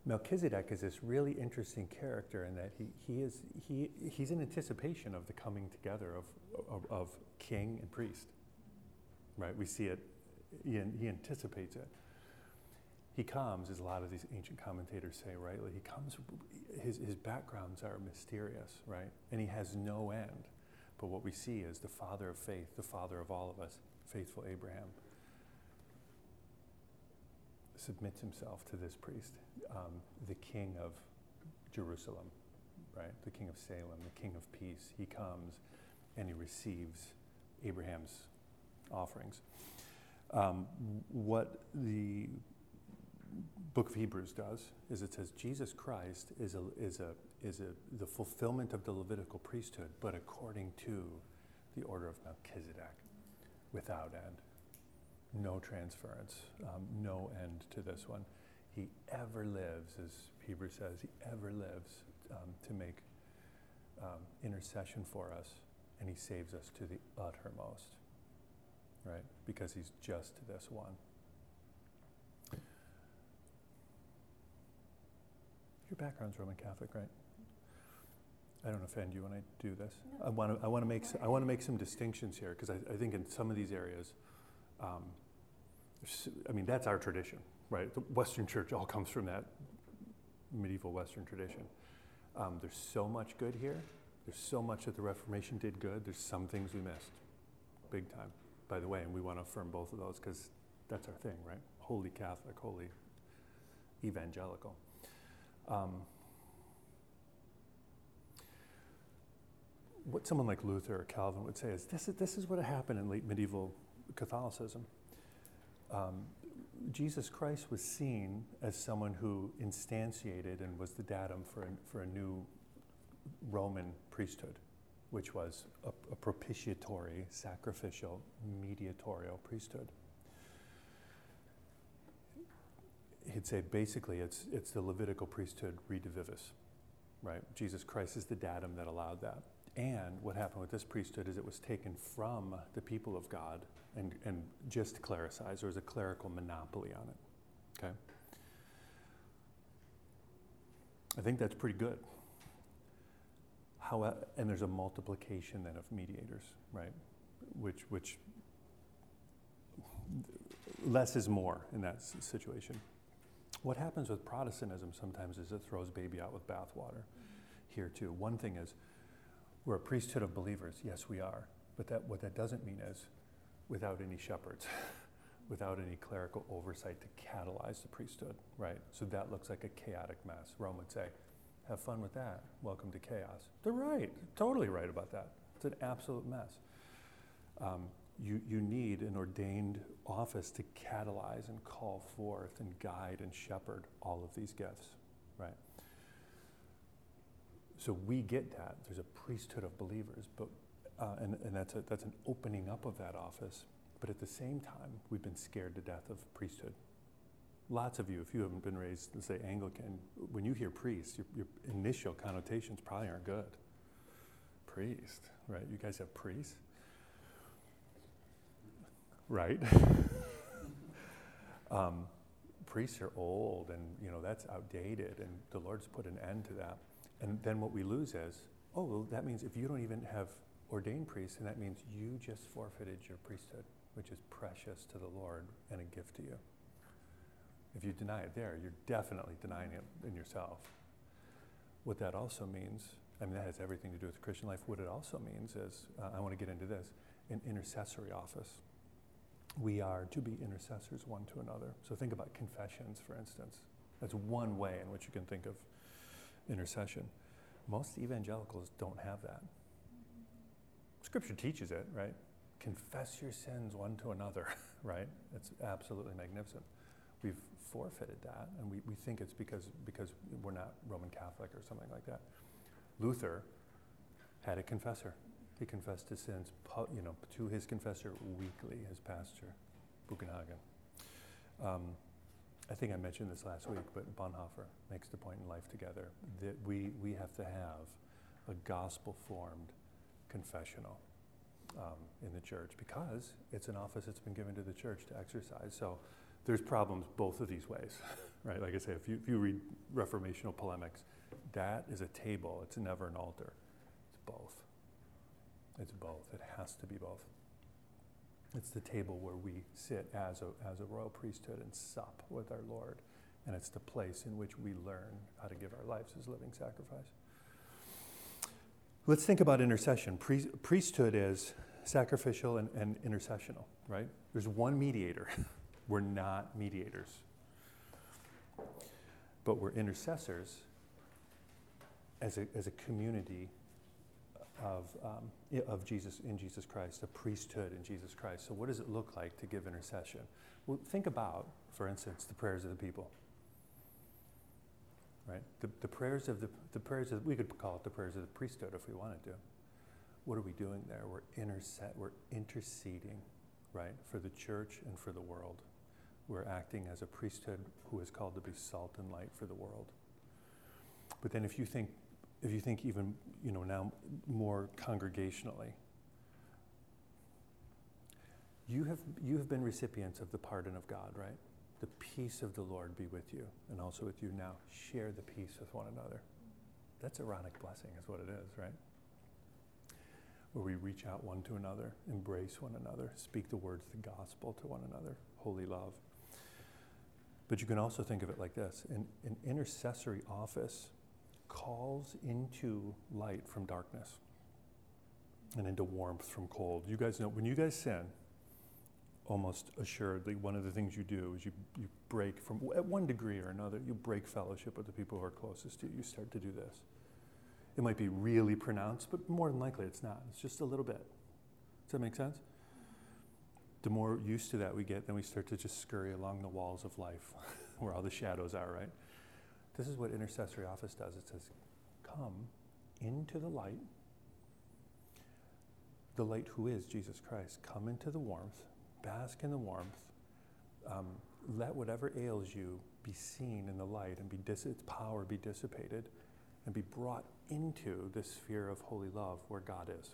Melchizedek is this really interesting character in that he he is he he's in anticipation of the coming together of of, of king and priest, right? We see it. He, he anticipates it. He comes, as a lot of these ancient commentators say rightly. He comes. His his backgrounds are mysterious, right? And he has no end. But what we see is the father of faith, the father of all of us, faithful Abraham, submits himself to this priest, um, the king of Jerusalem, right? The king of Salem, the king of peace. He comes and he receives Abraham's offerings. Um, what the book of Hebrews does is it says Jesus Christ is a, is a, is a, the fulfillment of the Levitical priesthood, but according to the order of Melchizedek, without end. No transference, um, no end to this one. He ever lives, as Hebrews says, he ever lives um, to make um, intercession for us, and he saves us to the uttermost, right? Because he's just to this one. Your background's Roman Catholic, right? I don't offend you when I do this. No. I want to. I want to make. I want to make some distinctions here because I, I think in some of these areas. Um, I mean, that's our tradition, right? The Western Church all comes from that medieval Western tradition. Um, there's so much good here. There's so much that the Reformation did good. There's some things we missed, big time, by the way. And we want to affirm both of those because that's our thing, right? Holy Catholic, holy evangelical. Um, what someone like Luther or Calvin would say is, this is, this is what happened in late medieval Catholicism. Um, Jesus Christ was seen as someone who instantiated and was the datum for a, for a new Roman priesthood, which was a, a propitiatory, sacrificial, mediatorial priesthood. He'd say basically it's it's the Levitical priesthood redivivis, right? Jesus Christ is the datum that allowed that. And what happened with this priesthood is it was taken from the people of God and, and just clericized. There was a clerical monopoly on it, okay? I think that's pretty good. How, and there's a multiplication then of mediators, right? Which, which less is more in that situation. What happens with Protestantism sometimes is it throws baby out with bathwater here too. One thing is, we're a priesthood of believers, yes we are, but that what that doesn't mean is without any shepherds, without any clerical oversight to catalyze the priesthood, right? So that looks like a chaotic mess. Rome would say, have fun with that, welcome to chaos. They're right, they're totally right about that. It's an absolute mess. Um, you, you need an ordained office to catalyze and call forth and guide and shepherd all of these gifts, right? So we get that. There's a priesthood of believers, but uh, and, and that's a, that's an opening up of that office. But at the same time, we've been scared to death of priesthood. Lots of you, if you haven't been raised, let's say Anglican, when you hear priest, your, your initial connotations probably aren't good. Priest, right? You guys have priests, right? um, priests are old, and you know that's outdated, and the Lord's put an end to that. And then what we lose is, oh, well, that means if you don't even have ordained priests, and that means you just forfeited your priesthood, which is precious to the Lord and a gift to you. If you deny it there, you're definitely denying it in yourself. What that also means, I mean, that has everything to do with Christian life. What it also means is, uh, I want to get into this, an intercessory office. We are to be intercessors one to another. So think about confessions, for instance. That's one way in which you can think of intercession. Most evangelicals don't have that. Scripture teaches it, right? Confess your sins one to another, right? It's absolutely magnificent. We've forfeited that, and we, we think it's because because we're not Roman Catholic or something like that. Luther had a confessor. He confessed his sins, you know, to his confessor weekly, his pastor, Buchenhagen. Um, I think I mentioned this last week, but Bonhoeffer makes the point in Life Together that we, we have to have a gospel-formed confessional um, in the church, because it's an office that's been given to the church to exercise. So there's problems both of these ways, right? Like I say, if you, if you read reformational polemics, that is a table. It's never an altar. It's both. It's both. It has to be both. It's the table where we sit as a as a royal priesthood and sup with our Lord, and it's the place in which we learn how to give our lives as living sacrifice. Let's think about intercession. Pri- priesthood is sacrificial and, and intercessional, right? There's one mediator. We're not mediators, but we're intercessors as a as a community of um, of Jesus in Jesus Christ, the priesthood in Jesus Christ. So what does it look like to give intercession? Well, think about, for instance, the prayers of the people. Right? The, the prayers of the the prayers of, we could call it the prayers of the priesthood if we wanted to. What are we doing there? We're interse- we're interceding, right, for the church and for the world. We're acting as a priesthood who is called to be salt and light for the world. But then if you think If you think even, you know, now more congregationally, you have you have been recipients of the pardon of God, right? The peace of the Lord be with you, and also with you now. Share the peace with one another. That's ironic blessing is what it is, right? Where we reach out one to another, embrace one another, speak the words of the gospel to one another, holy love. But you can also think of it like this. An, an intercessory office calls into light from darkness and into warmth from cold. You guys know, when you guys sin, almost assuredly, one of the things you do is you, you break from, at one degree or another, you break fellowship with the people who are closest to you. You start to do this. It might be really pronounced, but more than likely it's not. It's just a little bit. Does that make sense? The more used to that we get, then we start to just scurry along the walls of life where all the shadows are, right? This is what intercessory office does. It says, come into the light, the light who is Jesus Christ. Come into the warmth, bask in the warmth. Um, let whatever ails you be seen in the light and be dis- its power be dissipated and be brought into the sphere of holy love where God is.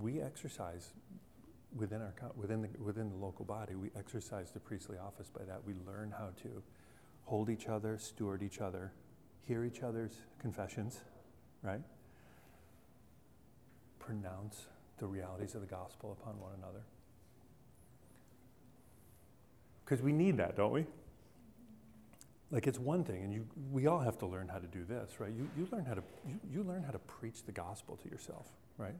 We exercise within our within the, within the local body, we exercise the priestly office by that. We learn how to hold each other, steward each other, hear each other's confessions, right? Pronounce the realities of the gospel upon one another. Because we need that, don't we? Like, it's one thing, and you, we all have to learn how to do this, right? You, you learn how to you, you learn how to preach the gospel to yourself, right?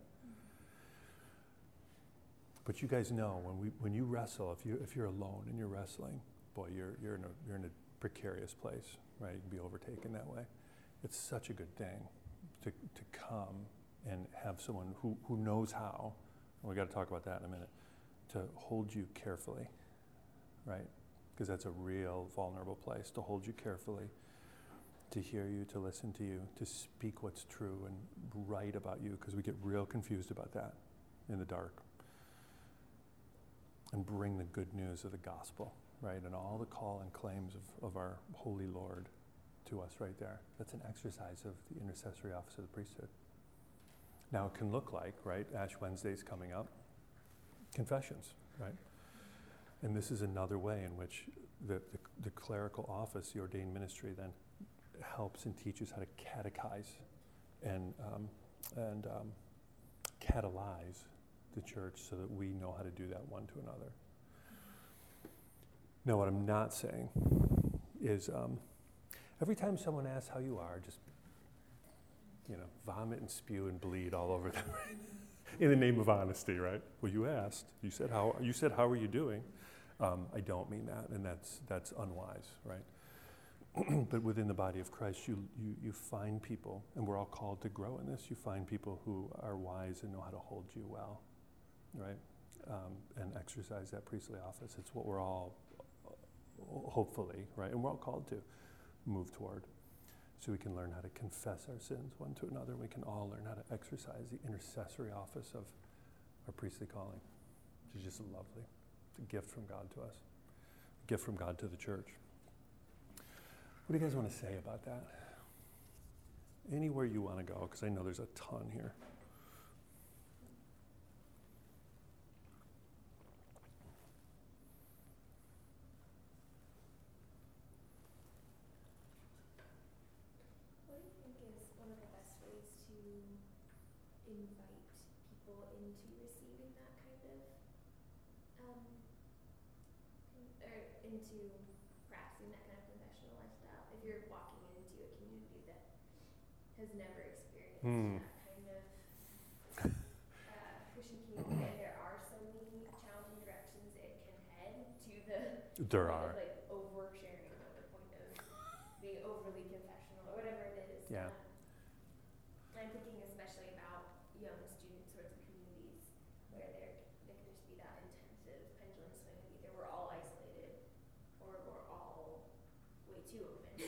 But you guys know when we when you wrestle, if you if you're alone and you're wrestling, boy, you're you're in a you're in a precarious place, right? You can be overtaken that way. It's such a good thing to to come and have someone who, who knows how, and we got to talk about that in a minute, to hold you carefully, right? Because that's a real vulnerable place, to hold you carefully, to hear you, to listen to you, to speak what's true and right about you, because we get real confused about that in the dark. And bring the good news of the gospel, right, and all the call and claims of, of our holy Lord to us right there. That's an exercise of the intercessory office of the priesthood. Now it can look like, right, Ash Wednesday's coming up, confessions, right? And this is another way in which the, the, the clerical office, the ordained ministry, then helps and teaches how to catechize and, um, and um, catalyze the church so that we know how to do that one to another. No, what I'm not saying is um, every time someone asks how you are, just, you know, vomit and spew and bleed all over them in the name of honesty, right? Well, you asked. You said how. You said how are you doing? Um, I don't mean that, and that's that's unwise, right? But within the body of Christ, you, you you find people, and we're all called to grow in this. You find people who are wise and know how to hold you well, right? Um, and exercise that priestly office. It's what we're all, hopefully, right? And we're all called to move toward. So we can learn how to confess our sins one to another. We can all learn how to exercise the intercessory office of our priestly calling, which is just lovely. It's a gift from God to us, a gift from God to the church. What do you guys want to say about that? Anywhere you want to go, because I know there's a ton here. There are. Like oversharing at the point of being overly confessional or whatever it is. Yeah. Um, I'm thinking especially about young student sorts of communities where there there can just be that intensive pendulum swing of either we're all isolated or we're all way too open.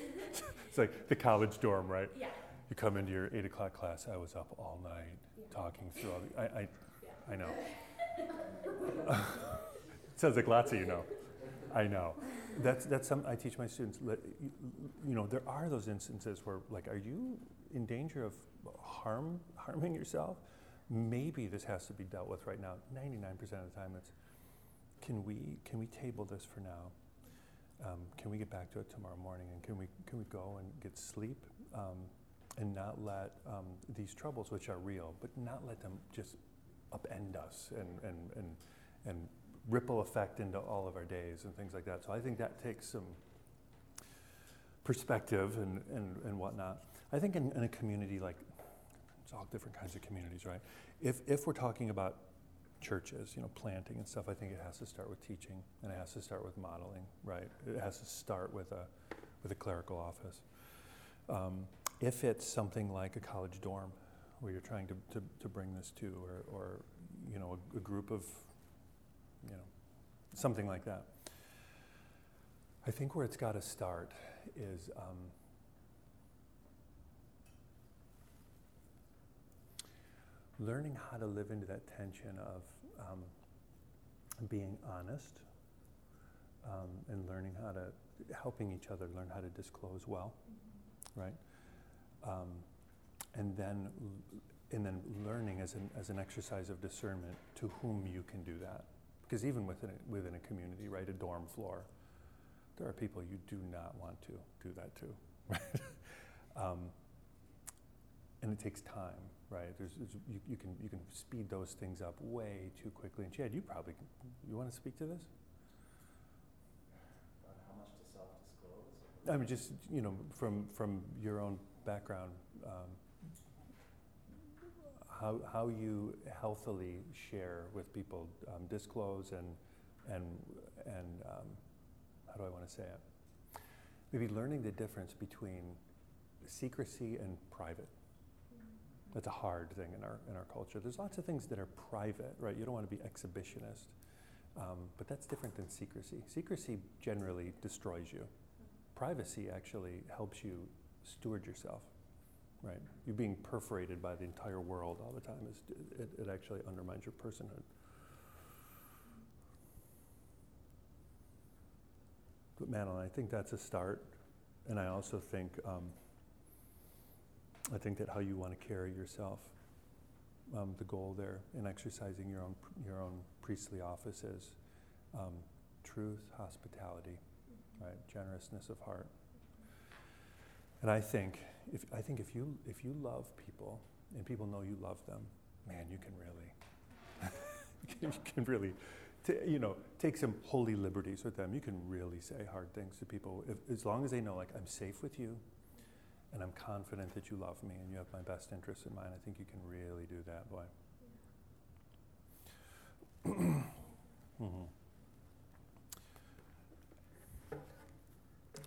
It's like the college dorm, right? Yeah. You come into your eight o'clock class, I was up all night yeah. talking through all the, I I, yeah. I know. It sounds like lots of you know. I know. That's that's something I teach my students. You know, there are those instances where, like, are you in danger of harm harming yourself? Maybe this has to be dealt with right now. ninety-nine percent of the time, it's can we can we table this for now? Um, can we get back to it tomorrow morning? And can we can we go and get sleep um, and not let um, these troubles, which are real, but not let them just upend us and and and and. ripple effect into all of our days and things like that. So I think that takes some perspective and, and, and whatnot. I think in, in a community like, it's all different kinds of communities, right? If if we're talking about churches, you know, planting and stuff, I think it has to start with teaching and it has to start with modeling, right? It has to start with a with a clerical office. Um, if it's something like a college dorm where you're trying to, to, to bring this to or, or you know, a, a group of you know, something like that. I think where it's got to start is um, learning how to live into that tension of um, being honest um, and learning how to, helping each other learn how to disclose well, mm-hmm. right? Um, and then and then learning as an, as an exercise of discernment to whom you can do that. Because even within a, within a community, right, a dorm floor, there are people you do not want to do that to, right? um, and it takes time, right? There's, there's you, you can you can speed those things up way too quickly. And Chad, you probably can, you want to speak to this? About how much to self-disclose? I mean, just you know, from from your own background, um, How, how you healthily share with people, um, disclose and and and um, how do I want to say it? Maybe learning the difference between secrecy and private. That's a hard thing in our in our culture. There's lots of things that are private, right? You don't want to be exhibitionist, um, but that's different than secrecy. Secrecy generally destroys you. Privacy actually helps you steward yourself. Right, you being perforated by the entire world all the time is it, it actually undermines your personhood. But Madeline, I think that's a start, and I also think um, I think that how you want to carry yourself, um, the goal there in exercising your own your own priestly office is um, truth, hospitality, right, generousness of heart, and I think. If, I think if you if you love people and people know you love them, man, you can really you can really to, you know, take some holy liberties with them. You can really say hard things to people, if, as long as they know, like, I'm safe with you, and I'm confident that you love me, and you have my best interests in mind. I think you can really do that, boy. mm-hmm.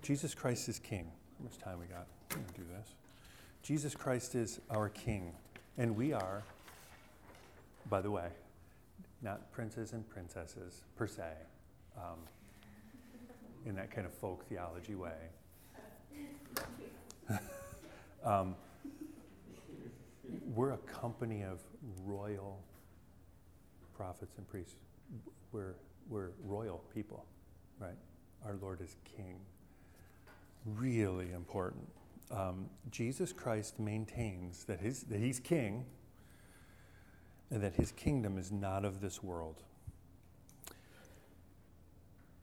Jesus Christ is King. How much time we got? I'm gonna do this. Jesus Christ is our King, and we are, by the way, not princes and princesses per se, um, in that kind of folk theology way. um, we're a company of royal prophets and priests. We're we're royal people, right? Our Lord is King. Really important. Um, Jesus Christ maintains that his that he's king, and that his kingdom is not of this world.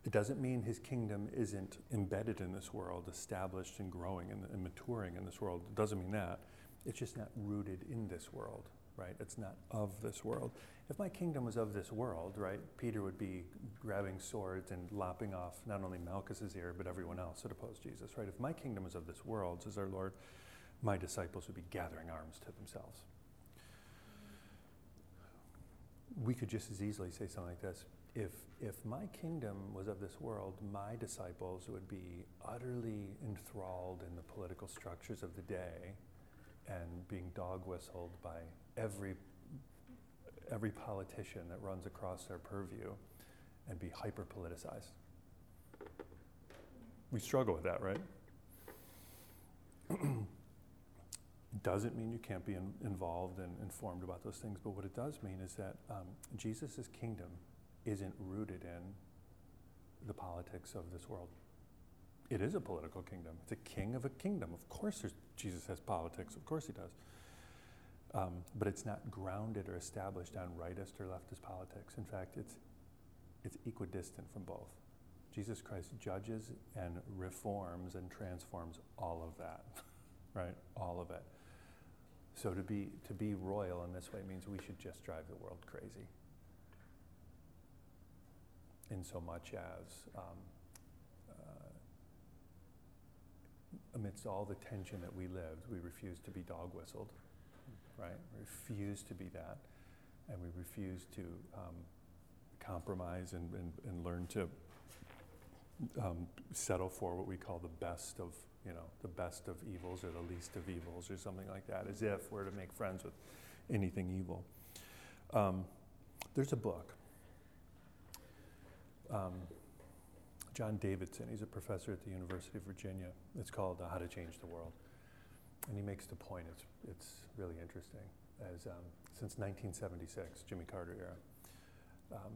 It doesn't mean his kingdom isn't embedded in this world, established and growing and, and maturing in this world. It doesn't mean that. It's just not rooted in this world, right? It's not of this world. If my kingdom was of this world, right, Peter would be grabbing swords and lopping off not only Malchus's ear, but everyone else that opposed Jesus, right? If my kingdom was of this world, says our Lord, my disciples would be gathering arms to themselves. We could just as easily say something like this. If if my kingdom was of this world, my disciples would be utterly enthralled in the political structures of the day and being dog whistled by every every politician that runs across their purview and be hyper politicized. We struggle with that, right? Doesn't mean you can't be in, involved and informed about those things, but what it does mean is that um, Jesus' kingdom isn't rooted in the politics of this world. It is a political kingdom. It's a king of a kingdom. Of course there's, Jesus has politics. Of course he does. Um, but it's not grounded or established on rightist or leftist politics. In fact, it's it's equidistant from both. Jesus Christ judges and reforms and transforms all of that, right? All of it. So to be to be royal in this way means we should just drive the world crazy. In so much as, um, uh, amidst all the tension that we lived, we refused to be dog whistled, right? We refused to be that, and we refused to um, compromise and, and, and learn to um, settle for what we call the best of, you know, the best of evils or the least of evils or something like that, as if we're to make friends with anything evil. Um, there's a book. Um, John Davidson, he's a professor at the University of Virginia. It's called uh, How to Change the World. And he makes the point, it's it's really interesting, as um, since nineteen seventy-six, Jimmy Carter era, um,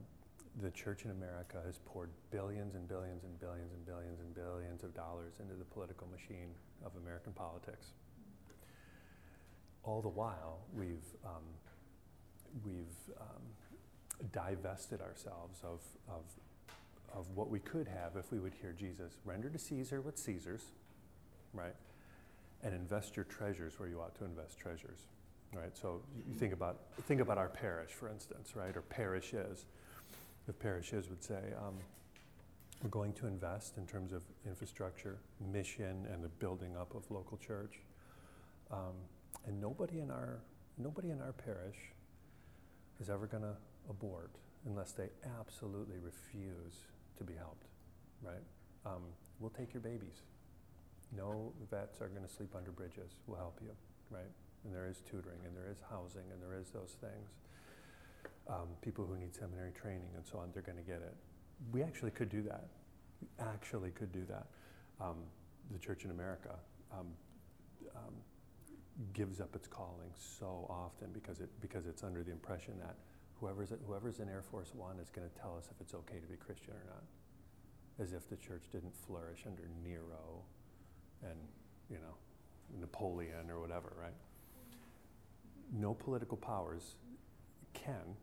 the church in America has poured billions and billions and billions and billions and billions of dollars into the political machine of American politics. All the while, we've, um, we've um, divested ourselves of of of what we could have if we would hear Jesus, render to Caesar what's Caesar's, right? And invest your treasures where you ought to invest treasures, right? So you think about think about our parish, for instance, right? Or parishes. If parishes would say, um, we're going to invest in terms of infrastructure, mission, and the building up of local church. Um, and nobody in our nobody in our parish is ever going to abort unless they absolutely refuse to be helped, right? Um, we'll take your babies. No vets are going to sleep under bridges. We'll help you, right? And there is tutoring, and there is housing, and there is those things. Um, people who need seminary training and so on, they're going to get it. We actually could do that. We actually could do that. Um, the church in America um, um, gives up its calling so often because it because it's under the impression that Whoever's, whoever's in Air Force One is going to tell us if it's okay to be Christian or not, as if the church didn't flourish under Nero and, you know, Napoleon or whatever, right? No political powers can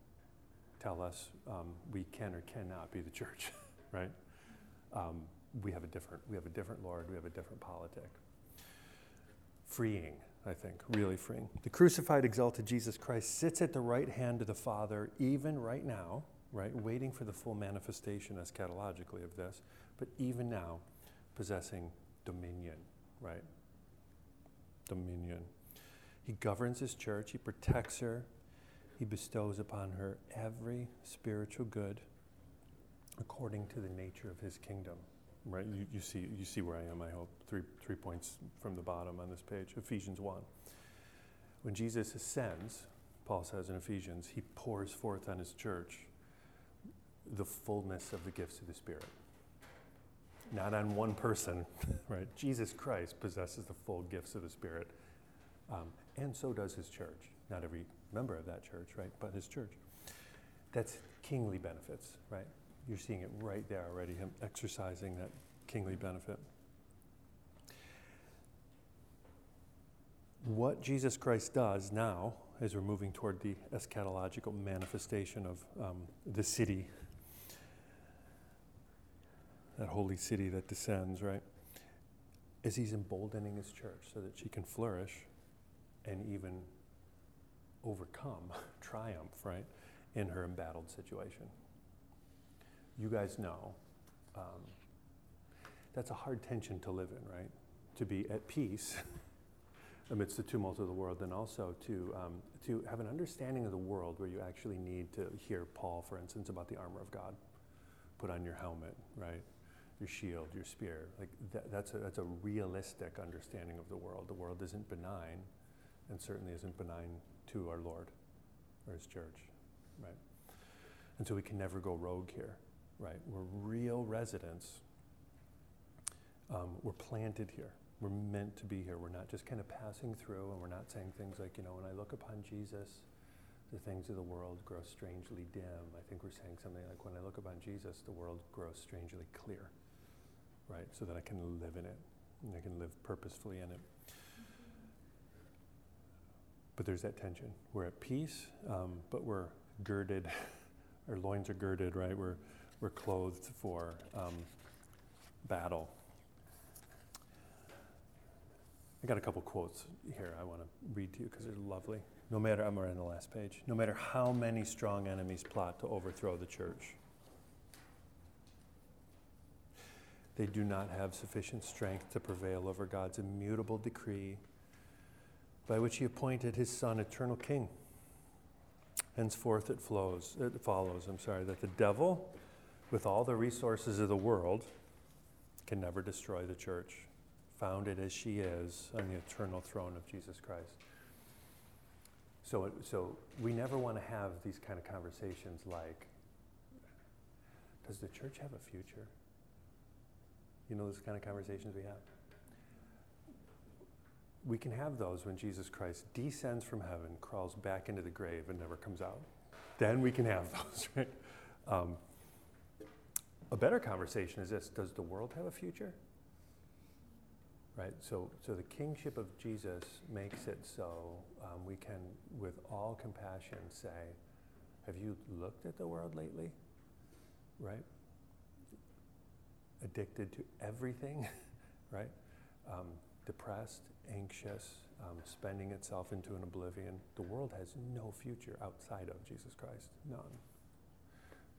tell us um, we can or cannot be the church, right? Um, we have a different, we have a different Lord, we have a different politic. Freeing, I think, really freeing. The crucified, exalted Jesus Christ sits at the right hand of the Father, even right now, right? Waiting for the full manifestation eschatologically of this, but even now possessing dominion, right? Dominion. He governs his church, he protects her, he bestows upon her every spiritual good according to the nature of his kingdom, right? You, you see you see where I am, I hope. Three, three points from the bottom on this page, Ephesians one. When Jesus ascends, Paul says in Ephesians, he pours forth on his church the fullness of the gifts of the Spirit. Not on one person, right? Jesus Christ possesses the full gifts of the Spirit, um, and so does his church. Not every member of that church, right? But his church. That's kingly benefits, right? You're seeing it right there already, him exercising that kingly benefit. What Jesus Christ does now, as we're moving toward the eschatological manifestation of um, the city, that holy city that descends, right, is he's emboldening his church so that she can flourish and even overcome, triumph, right, in her embattled situation. You guys know um, that's a hard tension to live in, right? To be at peace amidst the tumult of the world, and also to um, to have an understanding of the world where you actually need to hear Paul, for instance, about the armor of God. Put on your helmet, right? Your shield, your spear. Like that, that's a, that's a realistic understanding of the world. The world isn't benign, and certainly isn't benign to our Lord or his church, right? And so we can never go rogue here, right? We're real residents. Um, we're planted here. We're meant to be here. We're not just kind of passing through, and we're not saying things like, you know, when I look upon Jesus, the things of the world grow strangely dim. I think we're saying something like, when I look upon Jesus, the world grows strangely clear, right? So that I can live in it, and I can live purposefully in it. But there's that tension. We're at peace, um, but we're girded. Our loins are girded, right? We're we're clothed for um, battle. I got a couple quotes here I want to read to you because they're lovely. No matter, I'm on the last page. No matter how many strong enemies plot to overthrow the church, they do not have sufficient strength to prevail over God's immutable decree by which he appointed his Son eternal King. Henceforth it flows, it follows, I'm sorry, that the devil, with all the resources of the world, can never destroy the church, founded as she is on the eternal throne of Jesus Christ. So, it, so we never want to have these kind of conversations like, does the church have a future? You know, those kind of conversations we have. We can have those when Jesus Christ descends from heaven, crawls back into the grave, and never comes out. Then we can have those, right? Um, a better conversation is this: does the world have a future? Right. So, so the kingship of Jesus makes it so um, we can, with all compassion, say, "Have you looked at the world lately? Right? Addicted to everything, right? Um, depressed." Anxious, um, spending itself into an oblivion. The world has no future outside of Jesus Christ, none.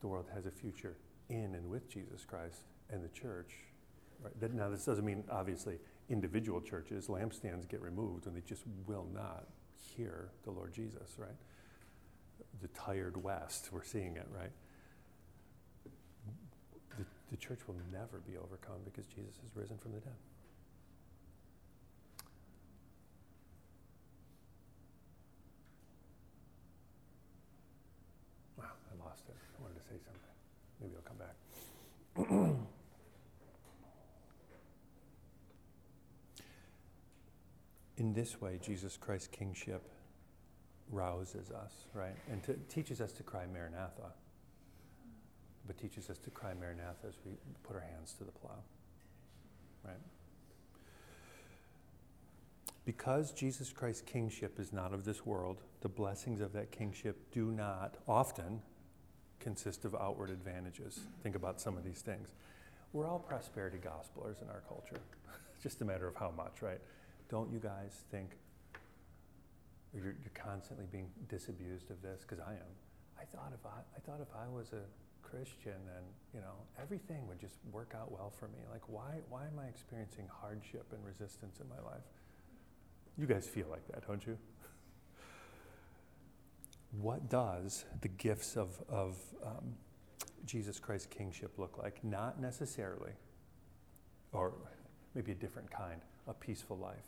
The world has a future in and with Jesus Christ and the church. Right? That, now, this doesn't mean, obviously, individual churches, lampstands get removed and they just will not hear the Lord Jesus, right? The tired West, we're seeing it, right? The, the church will never be overcome because Jesus has risen from the dead. Say something. Maybe I'll come back. In this way, Jesus Christ's kingship rouses us, right? And to, teaches us to cry Maranatha, but teaches us to cry Maranatha as we put our hands to the plow, right? Because Jesus Christ's kingship is not of this world, the blessings of that kingship do not often consist of outward advantages. Think about some of these things. We're all prosperity gospelers in our culture. It's just a matter of how much, right? Don't you guys think you're, you're constantly being disabused of this? Because I am. I I thought if I, I thought if I was a Christian, then, you know, everything would just work out well for me. Like, why why am I experiencing hardship and resistance in my life? You guys feel like that, don't you? What does the gifts of, of um, Jesus Christ's kingship look like? Not necessarily, or maybe a different kind, a peaceful life.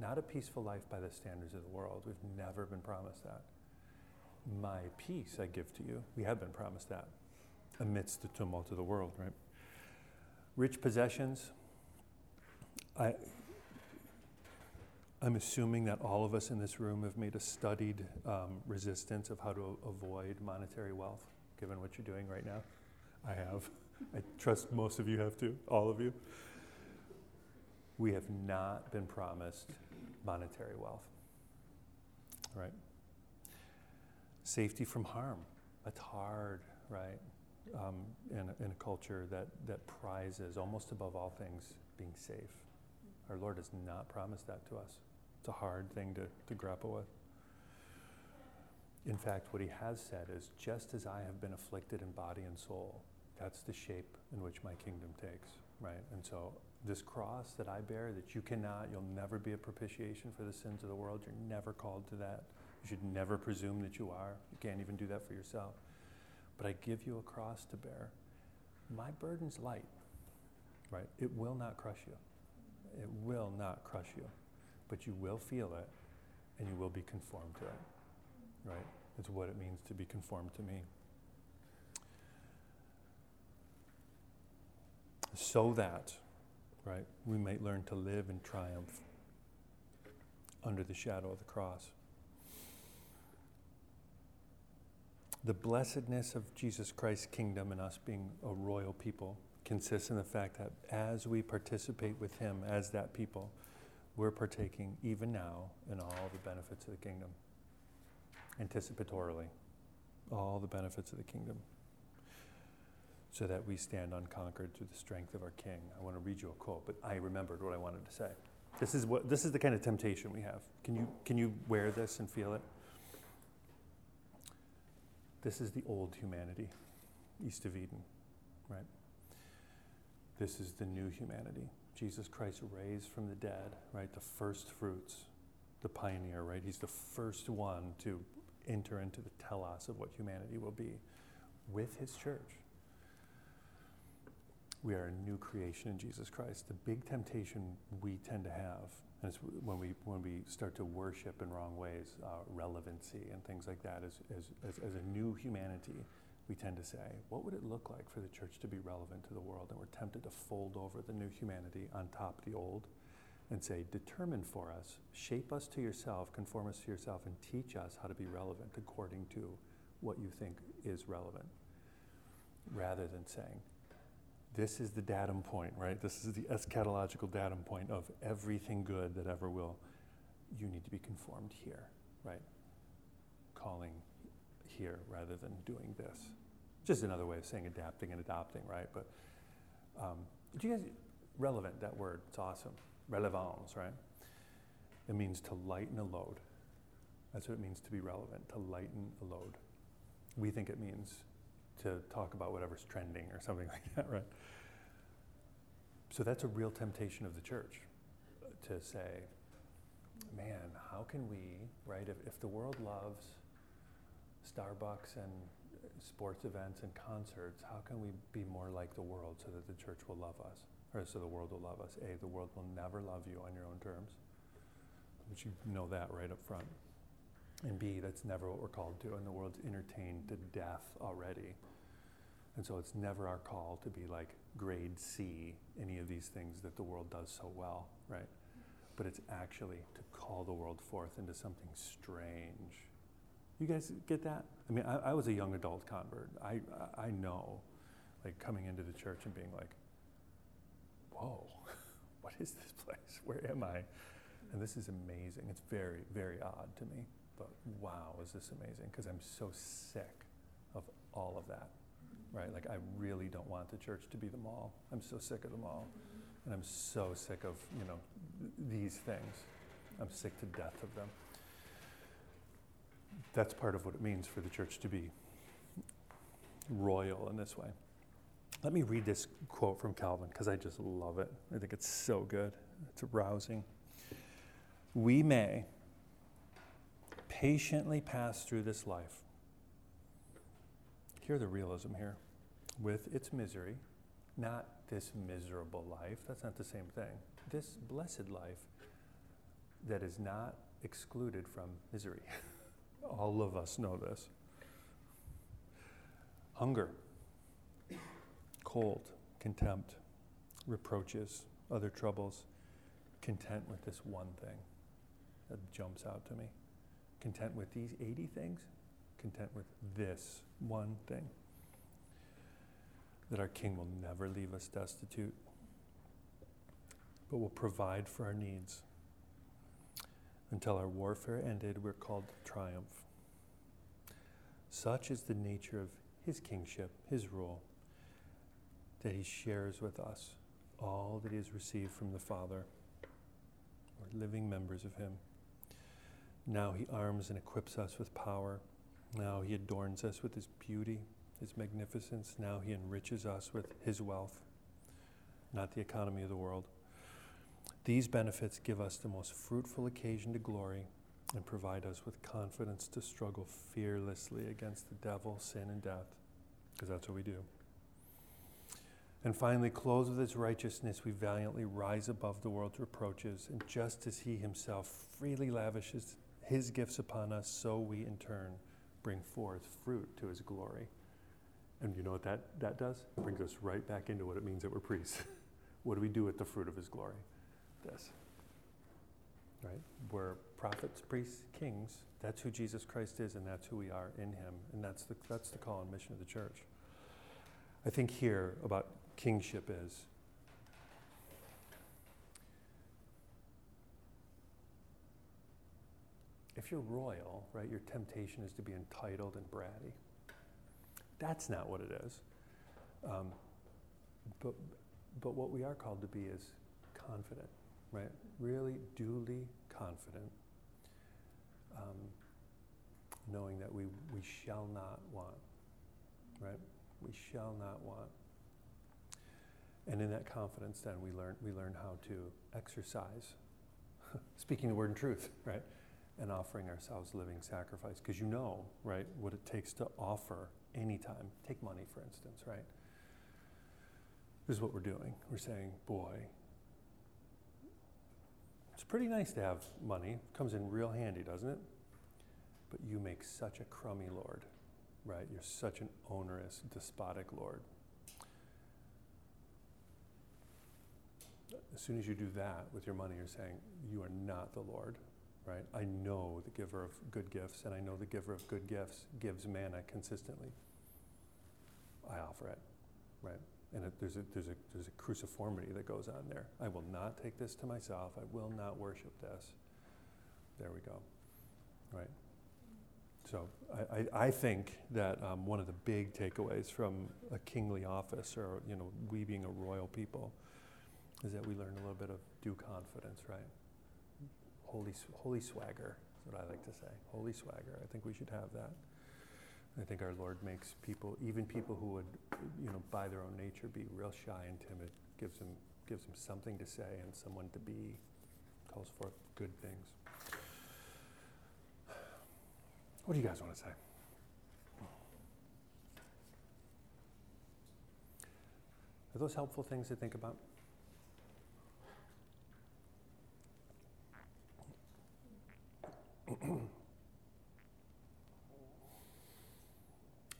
Not a peaceful life by the standards of the world. We've never been promised that. My peace I give to you. We have been promised that amidst the tumult of the world, right? Rich possessions. I, I'm assuming that all of us in this room have made a studied um, resistance of how to avoid monetary wealth, given what you're doing right now. I have. I trust most of you have to, all of you. We have not been promised monetary wealth, right? Safety from harm, that's hard, right? Um, in, in a culture that, that prizes, almost above all things, being safe. Our Lord has not promised that to us. It's a hard thing to, to grapple with. In fact, what he has said is, just as I have been afflicted in body and soul, that's the shape in which my kingdom takes, right? And so this cross that I bear, that you cannot, you'll never be a propitiation for the sins of the world. You're never called to that. You should never presume that you are. You can't even do that for yourself. But I give you a cross to bear. My burden's light, right? It will not crush you. It will not crush you. But you will feel it, and you will be conformed to it, right? It's what it means to be conformed to me. So that, right, we might learn to live in triumph under the shadow of the cross. The blessedness of Jesus Christ's kingdom and us being a royal people consists in the fact that as we participate with him as that people, we're partaking even now in all the benefits of the kingdom, anticipatorily, all the benefits of the kingdom, so that we stand unconquered through the strength of our King. I want to read you a quote, but I remembered what I wanted to say. This is what this is the kind of temptation we have. Can you can you wear this and feel it? This is the old humanity, east of Eden, right? This is the new humanity. Jesus Christ raised from the dead, right? The first fruits, the pioneer, right? He's the first one to enter into the telos of what humanity will be with his church. We are a new creation in Jesus Christ. The big temptation we tend to have, and it's when we when we start to worship in wrong ways, uh, relevancy and things like that, as, as as as a new humanity, we tend to say, what would it look like for the church to be relevant to the world? And we're tempted to fold over the new humanity on top of the old and say, determine for us, shape us to yourself, conform us to yourself, and teach us how to be relevant according to what you think is relevant, rather than saying, this is the datum point, right? This is the eschatological datum point of everything good that ever will. You need to be conformed here, right? Calling here rather than doing this. Just another way of saying adapting and adopting, right? But um, do you guys, relevant, that word, it's awesome. Relevance, right? It means to lighten a load. That's what it means to be relevant, to lighten a load. We think it means to talk about whatever's trending or something like that, right? So that's a real temptation of the church, to say, man, how can we, right, if, if the world loves Starbucks and sports events and concerts, how can we be more like the world so that the church will love us, or so the world will love us? A, the world will never love you on your own terms, which you know that right up front. And B, that's never what we're called to, and the world's entertained to death already. And so it's never our call to be like grade C, any of these things that the world does so well, right? But it's actually to call the world forth into something strange. You guys get that? I mean, I, I was a young adult convert. I, I know, like coming into the church and being like, whoa, what is this place? Where am I? And this is amazing. It's very, very odd to me. But wow, is this amazing? Because I'm so sick of all of that, right? Like, I really don't want the church to be the mall. I'm so sick of the mall. And I'm so sick of, you know, th- these things. I'm sick to death of them. That's part of what it means for the church to be royal in this way. Let me read this quote from Calvin, because I just love it. I think it's so good. It's rousing. "We may patiently pass through this life." Hear the realism here. "With its misery," not this miserable life, that's not the same thing, this blessed life that is not excluded from misery. All of us know this. "Hunger, cold, contempt, reproaches, other troubles, content with this one thing." That jumps out to me. Content with these eighty things? Content with this one thing. "That our King will never leave us destitute, but will provide for our needs. Until our warfare ended, we're called to triumph. Such is the nature of his kingship, his rule, that he shares with us all that he has received from the Father. We're living members of him. Now he arms and equips us with power. Now he adorns us with his beauty, his magnificence. Now he enriches us with his wealth," not the economy of the world. "These benefits give us the most fruitful occasion to glory and provide us with confidence to struggle fearlessly against the devil, sin, and death," because that's what we do. "And finally, clothed with his righteousness, we valiantly rise above the world's reproaches, and just as he himself freely lavishes his gifts upon us, so we in turn bring forth fruit to his glory." And you know what that, that does? It brings us right back into what it means that we're priests. What do we do with the fruit of his glory? This, right? We're prophets, priests, kings. That's who Jesus Christ is, and that's who we are in him. And that's the that's the call and mission of the church. I think here about kingship is if you're royal, right, your temptation is to be entitled and bratty. That's not what it is. Um, but but what we are called to be is confident, right? Really duly confident, um, knowing that we, we shall not want, right? We shall not want. And in that confidence, then we learn we learn how to exercise, speaking the word in truth, right? And offering ourselves living sacrifice, because you know, right, what it takes to offer anytime. Take money, for instance, right? This is what we're doing. We're saying, boy, it's pretty nice to have money. Comes in real handy, doesn't it? But you make such a crummy lord, right? You're such an onerous, despotic lord. As soon as you do that with your money, you're saying, you are not the Lord, right? I know the giver of good gifts, and I know the giver of good gifts gives manna consistently. I offer it, right? And it, there's, a, there's, a, there's a cruciformity that goes on there. I will not take this to myself. I will not worship this. There we go, right? So I, I, I think that um, one of the big takeaways from a kingly office, or you know, we being a royal people, is that we learn a little bit of due confidence, right? Holy, holy swagger is what I like to say. Holy swagger. I think we should have that. I think our Lord makes people, even people who would, you know, by their own nature be real shy and timid, gives them gives them something to say and someone to be, calls forth good things. What do you guys want to say? Are those helpful things to think about?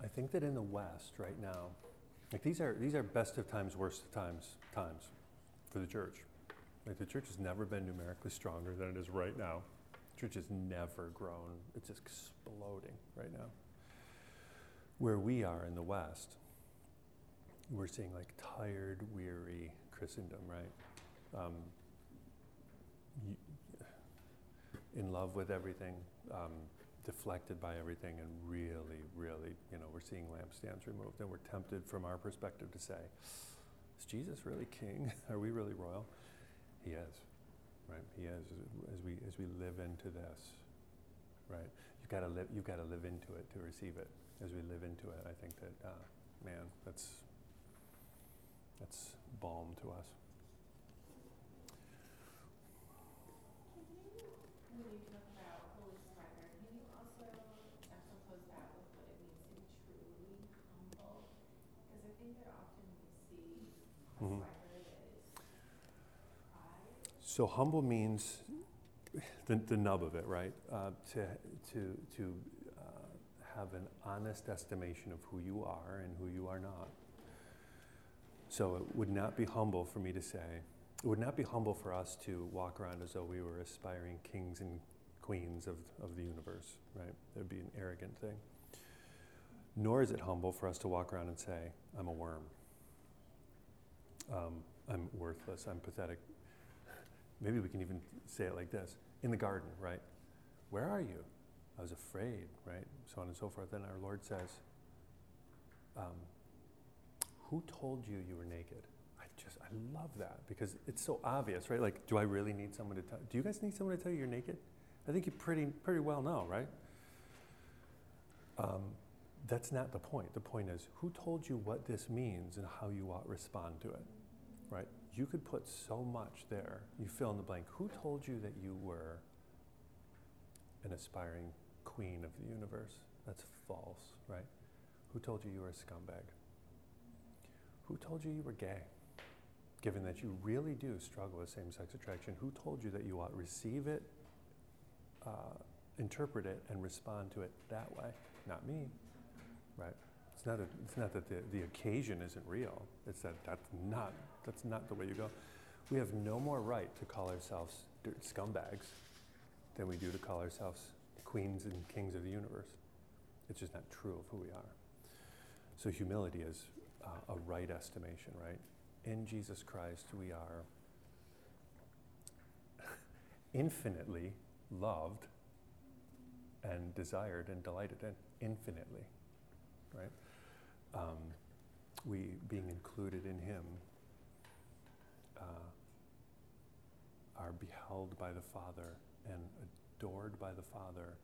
I think that in the West right now, like these are these are best of times, worst of times times for the church. Like the church has never been numerically stronger than it is right now. The church has never grown. It's exploding right now. Where we are in the West, we're seeing like tired, weary Christendom, right? Um, you, in love with everything, um, deflected by everything, and really, really, you know, we're seeing lampstands removed, and we're tempted from our perspective to say, is Jesus really king? Are we really royal? He is, right? He is, as we as we live into this, right? You gotta live. You gotta live into it to receive it. As we live into it, I think that uh, man, that's that's balm to us. When you talk about Holy Swagger, can you also juxtapose that with what it means to be truly humble? Because I think that often we see a mm-hmm. swagger that is pride. So humble means the, the nub of it, right? Uh, to to to. have an honest estimation of who you are and who you are not. So it would not be humble for me to say, it would not be humble for us to walk around as though we were aspiring kings and queens of, of the universe, right? That would be an arrogant thing. Nor is it humble for us to walk around and say, I'm a worm. Um, I'm worthless, I'm pathetic. Maybe we can even say it like this, in the garden, right? Where are you? I was afraid, right? So on and so forth. Then our Lord says, um, who told you you were naked? I just, I love that because it's so obvious, right? Like, do I really need someone to tell, do you guys need someone to tell you you're naked? I think you pretty pretty well know, right? Um, that's not the point. The point is, who told you what this means and how you ought to respond to it, right? You could put so much there. You fill in the blank. Who told you that you were an aspiring queen of the universe? That's false, right? Who told you you were a scumbag? Who told you you were gay? Given that you really do struggle with same-sex attraction, who told you that you ought to receive it, uh, interpret it, and respond to it that way? Not me, right? It's not a, it's not that the, the occasion isn't real. It's that that's not, that's not the way you go. We have no more right to call ourselves scumbags than we do to call ourselves queens and kings of the universe. It's just not true of who we are. So humility is uh, a right estimation, right? In Jesus Christ, we are infinitely loved and desired and delighted in, infinitely, right? Um, we being included in him, uh, are beheld by the Father and adored by the Father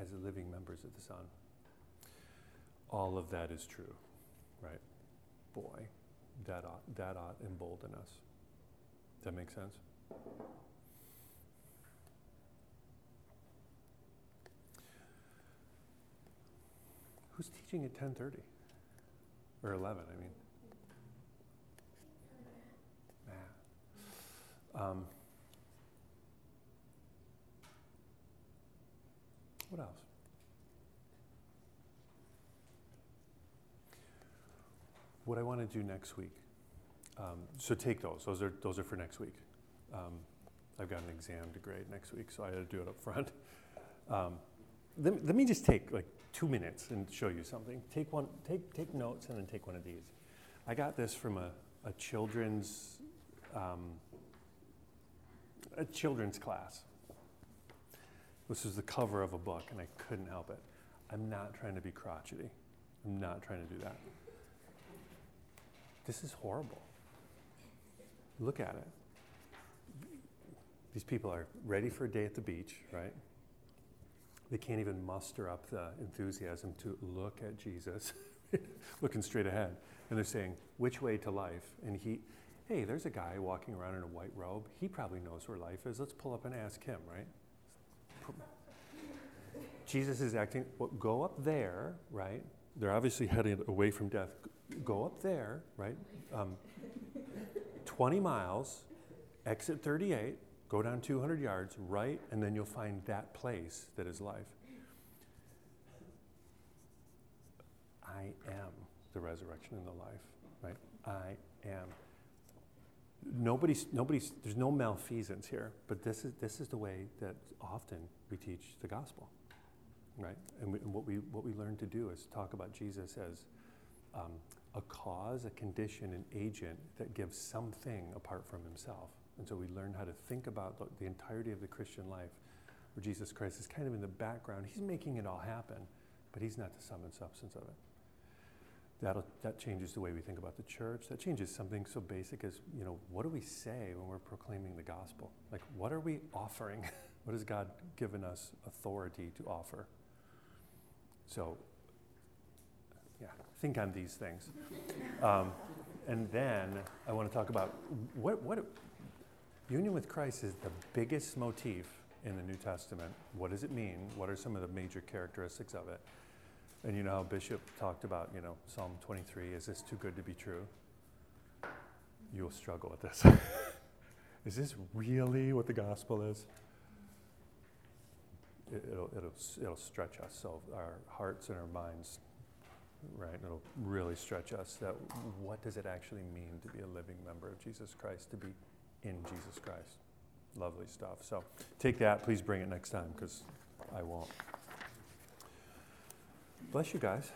as living members of the Son. All of that is true, right? Boy, that ought, that ought embolden us. Does that make sense? Who's teaching at ten thirty? Or eleven, I mean. Nah. Um, What else? What I want to do next week. Um, so take those. Those are those are for next week. Um, I've got an exam to grade next week, so I had to do it up front. Um, let, let me just take like two minutes and show you something. Take one. Take take notes and then take one of these. I got this from a a children's um, a children's class. This is the cover of a book, and I couldn't help it. I'm not trying to be crotchety. I'm not trying to do that. This is horrible. Look at it. These people are ready for a day at the beach, right? They can't even muster up the enthusiasm to look at Jesus, looking straight ahead. And they're saying, which way to life? And he, hey, there's a guy walking around in a white robe. He probably knows where life is. Let's pull up and ask him, right? Jesus is acting, well, go up there, right? They're obviously heading away from death. Go up there, right? Um, twenty miles, exit thirty-eight, go down two hundred yards, right? And then you'll find that place that is life. I am the resurrection and the life, right? I am. Nobody's, nobody's, there's no malfeasance here, but this is this is the way that often we teach the gospel, right? And, we, and what we what we learn to do is talk about Jesus as um, a cause, a condition, an agent that gives something apart from himself. And so we learn how to think about the, the entirety of the Christian life, where Jesus Christ is kind of in the background. He's making it all happen, but he's not the sum and substance of it. That'll, that changes the way we think about the church. That changes something so basic as, you know, what do we say when we're proclaiming the gospel? Like, what are we offering? What has God given us authority to offer? So think on these things. Um, and then I want to talk about what, what Union with Christ is the biggest motif in the New Testament. What does it mean? What are some of the major characteristics of it? And you know how Bishop talked about, you know, Psalm twenty-three, is this too good to be true? You will struggle with this. Is this really what the gospel is? It, it'll, it'll, it'll stretch us, so our hearts and our minds, right? It'll really stretch us that what does it actually mean to be a living member of Jesus Christ, to be in Jesus Christ? Lovely stuff. So take that. Please bring it next time because I won't. Bless you guys.